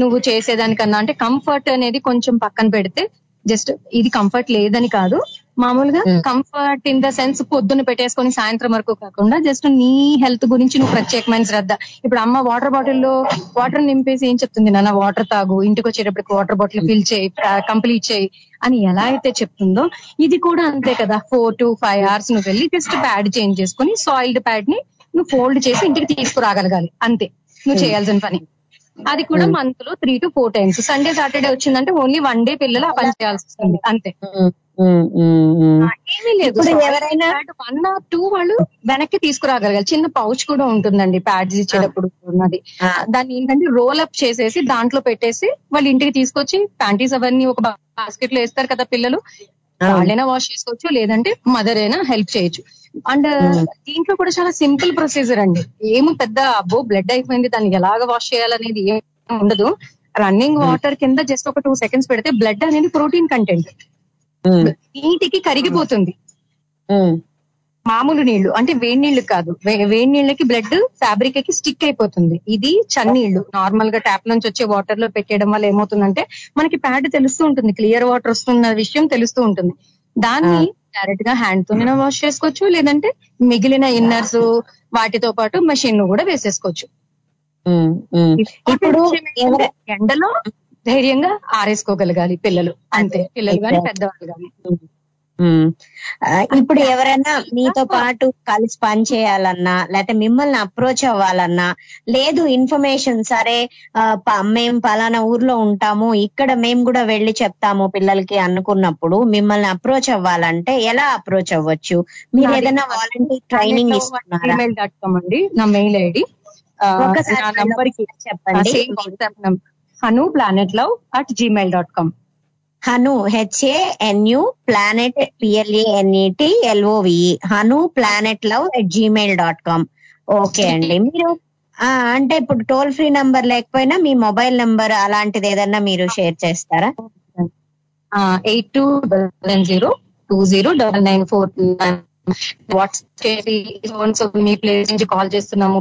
నువ్వు చేసేదానికన్నా, అంటే కంఫర్ట్ అనేది కొంచెం పక్కన పెడితే, జస్ట్ ఇది కంఫర్ట్ లేదని కాదు, మామూలుగా కంఫర్ట్ ఇన్ ద సెన్స్ పొద్దున్న పెట్టేసుకొని సాయంత్రం వరకు కాకుండా జస్ట్ నీ హెల్త్ గురించి నువ్వు ప్రత్యేకమైన శ్రద్ధ. ఇప్పుడు అమ్మ వాటర్ బాటిల్లో వాటర్ నింపేసి ఏం చెప్తుంది, నాన్న వాటర్ తాగు, ఇంటికి వచ్చేటప్పటికి వాటర్ బాటిల్ ఫిల్ చేయి, కంప్లీట్ చేయి అని ఎలా అయితే చెప్తుందో ఇది కూడా అంతే కదా. 4 to 5 hours నువ్వు వెళ్ళి జస్ట్ ప్యాడ్ చేంజ్ చేసుకుని సాయిల్డ్ ప్యాడ్ ని నువ్వు ఫోల్డ్ చేసి ఇంటికి తీసుకురాగలగాలి, అంతే నువ్వు చేయాల్సిన పని. అది కూడా మంత్ లో 3 to 4 times. సండే సాటర్డే వచ్చిందంటే ఓన్లీ 1 day పిల్లలు ఆ పని చేయాల్సి వస్తుంది, అంతే. ఏమీ లేదు, ఎవరైనా 1 or 2 వాళ్ళు వెనక్కి తీసుకురాగలగాలి. చిన్న పౌచ్ కూడా ఉంటుందండి ప్యాడ్స్ ఇచ్చేటప్పుడు ఉన్నది, దాన్ని ఏంటంటే రోల్ అప్ చేసేసి దాంట్లో పెట్టేసి వాళ్ళు ఇంటికి తీసుకొచ్చి ప్యాంటీస్ అవన్నీ ఒక బాస్కెట్ లో వేస్తారు కదా పిల్లలు, వాళ్ళైనా వాష్ చేసుకోవచ్చు, లేదంటే మదర్ అయినా హెల్ప్ చేయొచ్చు. అండ్ దీంట్లో కూడా చాలా సింపుల్ ప్రొసీజర్ అండి, ఏమి పెద్ద అబ్బో బ్లడ్ అయిపోయింది దాన్ని ఎలాగ వాష్ చేయాలనేది ఏమి ఉండదు. రన్నింగ్ వాటర్ కింద జస్ట్ ఒక 2 seconds పెడితే బ్లడ్ అనేది ప్రోటీన్ కంటెంట్ నీటికి కరిగిపోతుంది, మామూలు నీళ్లు అంటే వేడి నీళ్లు కాదు, వేడి నీళ్ళకి బ్లడ్ ఫ్యాబ్రిక్ కి స్టిక్ అయిపోతుంది. ఇది చన్నీళ్లు నార్మల్ గా ట్యాప్ నుంచి వచ్చే వాటర్ లో పెట్టేయడం వల్ల ఏమవుతుందంటే మనకి ప్యాడ్ తెలుస్తూ ఉంటుంది, క్లియర్ వాటర్ వస్తున్న విషయం తెలుస్తూ ఉంటుంది. దాన్ని డైరెక్ట్ గా హ్యాండ్ తోనే వాష్ చేసుకోవచ్చు, లేదంటే మిగిలిన ఇన్నర్స్ వాటితో పాటు మెషిన్ కూడా వేసేసుకోవచ్చు. ఇప్పుడు ఎండలో ధైర్యంగా ఆరేసుకోగలగాలి పిల్లలు, అంతే, పిల్లలు కానీ పెద్దవాళ్ళు కానీ. ఇప్పుడు ఎవరైనా మీతో పాటు కలిసి పని చేయాలన్నా లేకపోతే మిమ్మల్ని అప్రోచ్ అవ్వాలన్నా, లేదు ఇన్ఫర్మేషన్ సరే మేము పలానా ఊర్లో ఉంటాము, ఇక్కడ మేము కూడా వెళ్ళి చెప్తాము పిల్లలకి అనుకున్నప్పుడు మిమ్మల్ని అప్రోచ్ అవ్వాలంటే ఎలా అప్రోచ్ అవ్వచ్చు? మీరు ఏదైనా వాలంటీర్ ట్రైనింగ్ ఇస్తున్నారండి? నా మెయిల్ ఐడి చెప్పండి, Hanu planet love @gmail.com. Hanu HANU planet PLANET LOVE hanuplanetlove@gmail.com. Okay అండి. మీరు అంటే ఇప్పుడు టోల్ ఫ్రీ నంబర్ లేకపోయినా మీ మొబైల్ నంబర్ అలాంటిది ఏదన్నా మీరు షేర్ చేస్తారా? 8200209949 వాట్సాప్ చేసి మీ ప్లేస్ నుంచి కాల్ చేస్తున్నాము,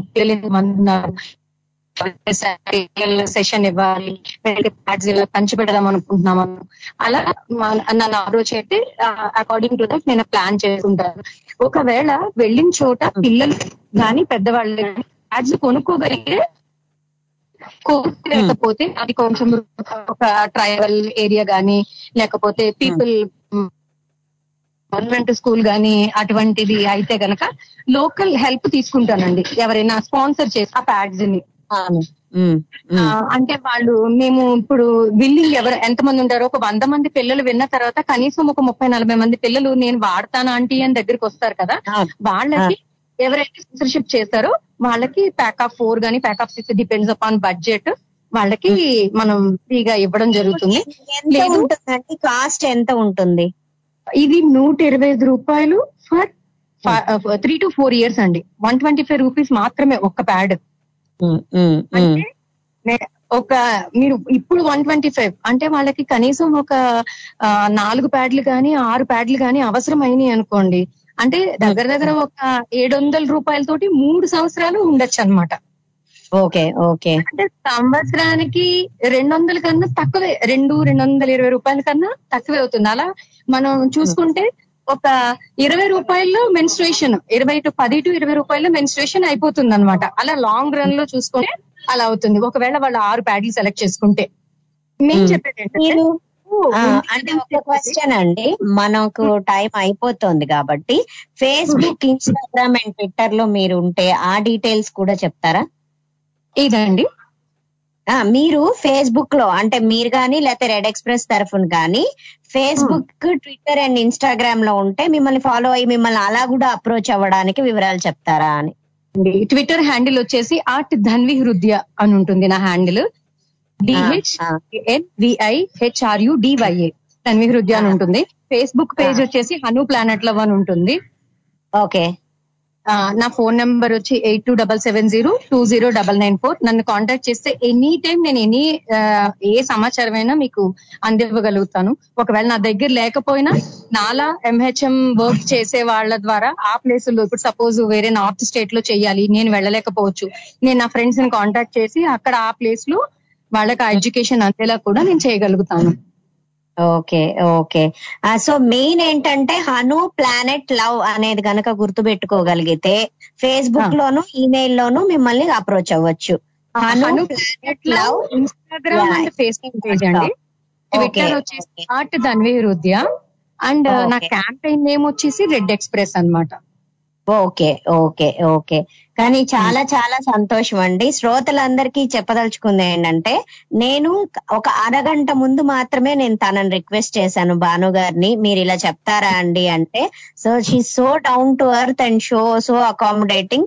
సెషన్ ఇవ్వాలి, పంచి పెడదాం అనుకుంటున్నాము, అలా నన్ను అప్రోచ్ అయితే అకార్డింగ్ టు దట్ నేను ప్లాన్ చేసుకుంటాను. ఒకవేళ వెళ్ళిన చోట పిల్లలు కానీ పెద్దవాళ్ళు ప్యాడ్స్ కొనుక్కోగలిగితే, లేకపోతే అది కొంచెం ఒక ట్రైబల్ ఏరియా కానీ లేకపోతే పీపుల్ గవర్నమెంట్ స్కూల్ గానీ అటువంటిది అయితే గనక లోకల్ హెల్ప్ తీసుకుంటానండి. ఎవరైనా స్పాన్సర్ చేసి ఆ ప్యాడ్స్ ని, అంటే వాళ్ళు మేము ఇప్పుడు బిల్లింగ్ ఎవరు ఎంతమంది ఉంటారో, 100 మంది పిల్లలు విన్న తర్వాత కనీసం 30-40 మంది పిల్లలు నేను వాడతాను ఆంటీ అని దగ్గరికి వస్తారు కదా, వాళ్ళకి ఎవరైతే స్పాన్సర్షిప్ చేస్తారో వాళ్ళకి ప్యాకప్ 4 గానీ ప్యాకప్ 6 డిపెండ్స్ అపాన్ బడ్జెట్ వాళ్ళకి మనం ఫ్రీగా ఇవ్వడం జరుగుతుంది. కాస్ట్ ఎంత ఉంటుంది? ఇది 125 రూపాయలు ఫర్ 3 to 4 years అండి. 125 రూపీస్ మాత్రమే ఒక్క ప్యాడ్. అంటే ఒక మీరు ఇప్పుడు 125 అంటే వాళ్ళకి కనీసం ఒక 4 ప్యాడ్లు కానీ 6 ప్యాడ్లు కానీ అవసరమైనవి అనుకోండి, అంటే దగ్గర దగ్గర ఒక 700 రూపాయలతోటి 3 సంవత్సరాలు ఉండొచ్చు అనమాట. అంటే సంవత్సరానికి 200 కన్నా తక్కువే, 220 రూపాయల కన్నా తక్కువే అవుతుంది. అలా మనం చూసుకుంటే ఒక 20 రూపాయల్లో మెన్స్ట్రేషన్, 10 to 20 రూపాయల్లో మెన్స్ట్రేషన్ అయిపోతుంది అనమాట. అలా లాంగ్ రన్ లో చూసుకుంటే అలా అవుతుంది ఒకవేళ వాళ్ళు 6 ప్యాడ్లు సెలెక్ట్ చేసుకుంటే. మేము చెప్పేది అంటే ఒక క్వశ్చన్ అండి, మనకు టైం అయిపోతుంది కాబట్టి ఫేస్బుక్, ఇన్స్టాగ్రామ్ అండ్ ట్విట్టర్ లో మీరు ఉంటే ఆ డీటెయిల్స్ కూడా చెప్తారా? ఇదండి, మీరు ఫేస్బుక్ లో అంటే మీరు కానీ లేకపోతే రెడ్ ఎక్స్ప్రెస్ తరఫున కానీ ఫేస్బుక్, ట్విట్టర్ అండ్ ఇన్స్టాగ్రామ్ లో ఉంటే మిమ్మల్ని ఫాలో అయ్యి మిమ్మల్ని అలా కూడా అప్రోచ్ అవ్వడానికి వివరాలు చెప్తారా అని. ట్విట్టర్ హ్యాండిల్ వచ్చేసి @dhanvi hrudya అని ఉంటుంది నా హ్యాండిల్, DHANVIHRUDYA ధన్వి హృదయ అని ఉంటుంది. ఫేస్బుక్ పేజ్ వచ్చేసి హను ప్లానెట్ లవ్ అని ఉంటుంది. ఓకే, నా ఫోన్ నెంబర్ వచ్చి 8277020994. నన్ను కాంటాక్ట్ చేస్తే ఎనీ టైం నేను ఏ సమాచారం అయినా మీకు అందివ్వగలుగుతాను. ఒకవేళ నా దగ్గర లేకపోయినా నాలా MHM వర్క్ చేసే వాళ్ళ ద్వారా ఆ ప్లేసుల్లో, ఇప్పుడు సపోజ్ వేరే నార్త్ స్టేట్ లో చేయాలి, నేను వెళ్ళలేకపోవచ్చు, నేను నా ఫ్రెండ్స్ ని కాంటాక్ట్ చేసి అక్కడ ఆ ప్లేస్ లో వాళ్ళకి ఆ ఎడ్యుకేషన్ అందేలా కూడా నేను చేయగలుగుతాను. Okay, okay. సో మెయిన్ ఏంటంటే హను ప్లానెట్ లవ్ అనేది గనక గుర్తు పెట్టుకోగలిగితే ఫేస్బుక్ లోను ఈమెయిల్ లోను మిమ్మల్ని అప్రోచ్ అవ్వచ్చు. Hanu planet love Instagram and Facebook page అండి. ట్విట్టర్ వచ్చేసి @dhanvi hrudya అండ్ నా క్యాంపెయిన్ నేమ్ వచ్చేసి రెడ్ ఎక్స్ప్రెస్ అన్నమాట. Okay, okay, okay. కానీ చాలా చాలా సంతోషం అండి. శ్రోతలందరికీ చెప్పదలుచుకుంది ఏంటంటే నేను ఒక అరగంట ముందు మాత్రమే నేను తనని రిక్వెస్ట్ చేశాను, భాను గారిని మీరు ఇలా చెప్తారా అండి అంటే, so she so down to earth and so accommodating,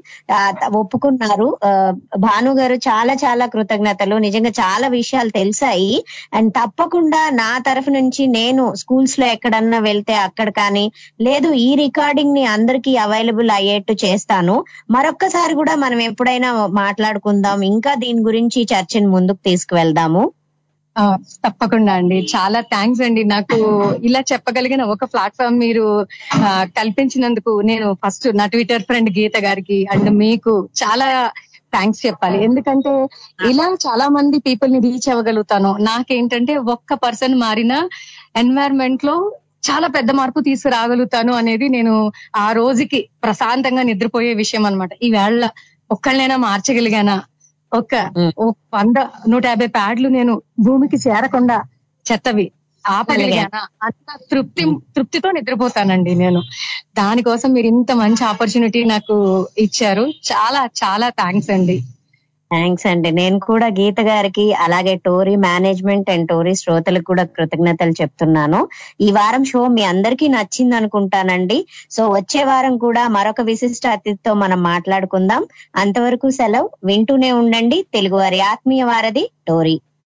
ఒప్పుకున్నారు. భాను గారు చాలా చాలా కృతజ్ఞతలు. నిజంగా చాలా విషయాలు తెలిసాయి. అండ్ తప్పకుండా నా తరఫు నుంచి నేను స్కూల్స్ లో ఎక్కడన్నా వెళ్తే అక్కడ కానీ, లేదు ఈ రికార్డింగ్ ని అందరికీ అవైలబుల్ అయ్యేట్టు చేస్తాను. మరొకసారి కూడా మనం ఎప్పుడైనా మాట్లాడుకుందాం, ఇంకా దీని గురించి చర్చను ముందుకు తీసుకువెళ్దాము. తప్పకుండా అండి. చాలా థ్యాంక్స్ అండి. నాకు ఇలా చెప్పగలిగిన ఒక ప్లాట్ఫామ్ మీరు కల్పించినందుకు నేను ఫస్ట్ నా ట్విట్టర్ ఫ్రెండ్ గీత గారికి అండ్ మీకు చాలా థ్యాంక్స్ చెప్పాలి. ఎందుకంటే ఇలా చాలా మంది పీపుల్ ని రీచ్ అవ్వగలుగుతాను. నాకేంటంటే 1% మారిన ఎన్వైరన్మెంట్ లో చాలా పెద్ద మార్పు తీసుకురాగలుగుతాను అనేది నేను ఆ రోజుకి ప్రశాంతంగా నిద్రపోయే విషయం అనమాట. ఈవేళ ఒక్కళ్ళైనా మార్చగలిగానా, 100-150 ప్యాడ్లు నేను భూమికి చేరకుండా చెత్తవి ఆపగలిగానా అంత తృప్తితో నిద్రపోతానండి నేను. దానికోసం మీరు ఇంత మంచి ఆపర్చునిటీ నాకు ఇచ్చారు. చాలా చాలా థ్యాంక్స్ అండి. థ్యాంక్స్ అండి. నేను కూడా గీత గారికి అలాగే టోరీ మేనేజ్మెంట్ అండ్ టోరీ శ్రోతలకు కూడా కృతజ్ఞతలు చెప్తున్నాను. ఈ వారం షో మీ అందరికీ నచ్చింది అనుకుంటానండి. సో వచ్చే వారం కూడా మరొక విశిష్ట అతిథితో మనం మాట్లాడుకుందాం. అంతవరకు సెలవు. వింటూనే ఉండండి తెలుగువారి ఆత్మీయ వారధి టోరీ.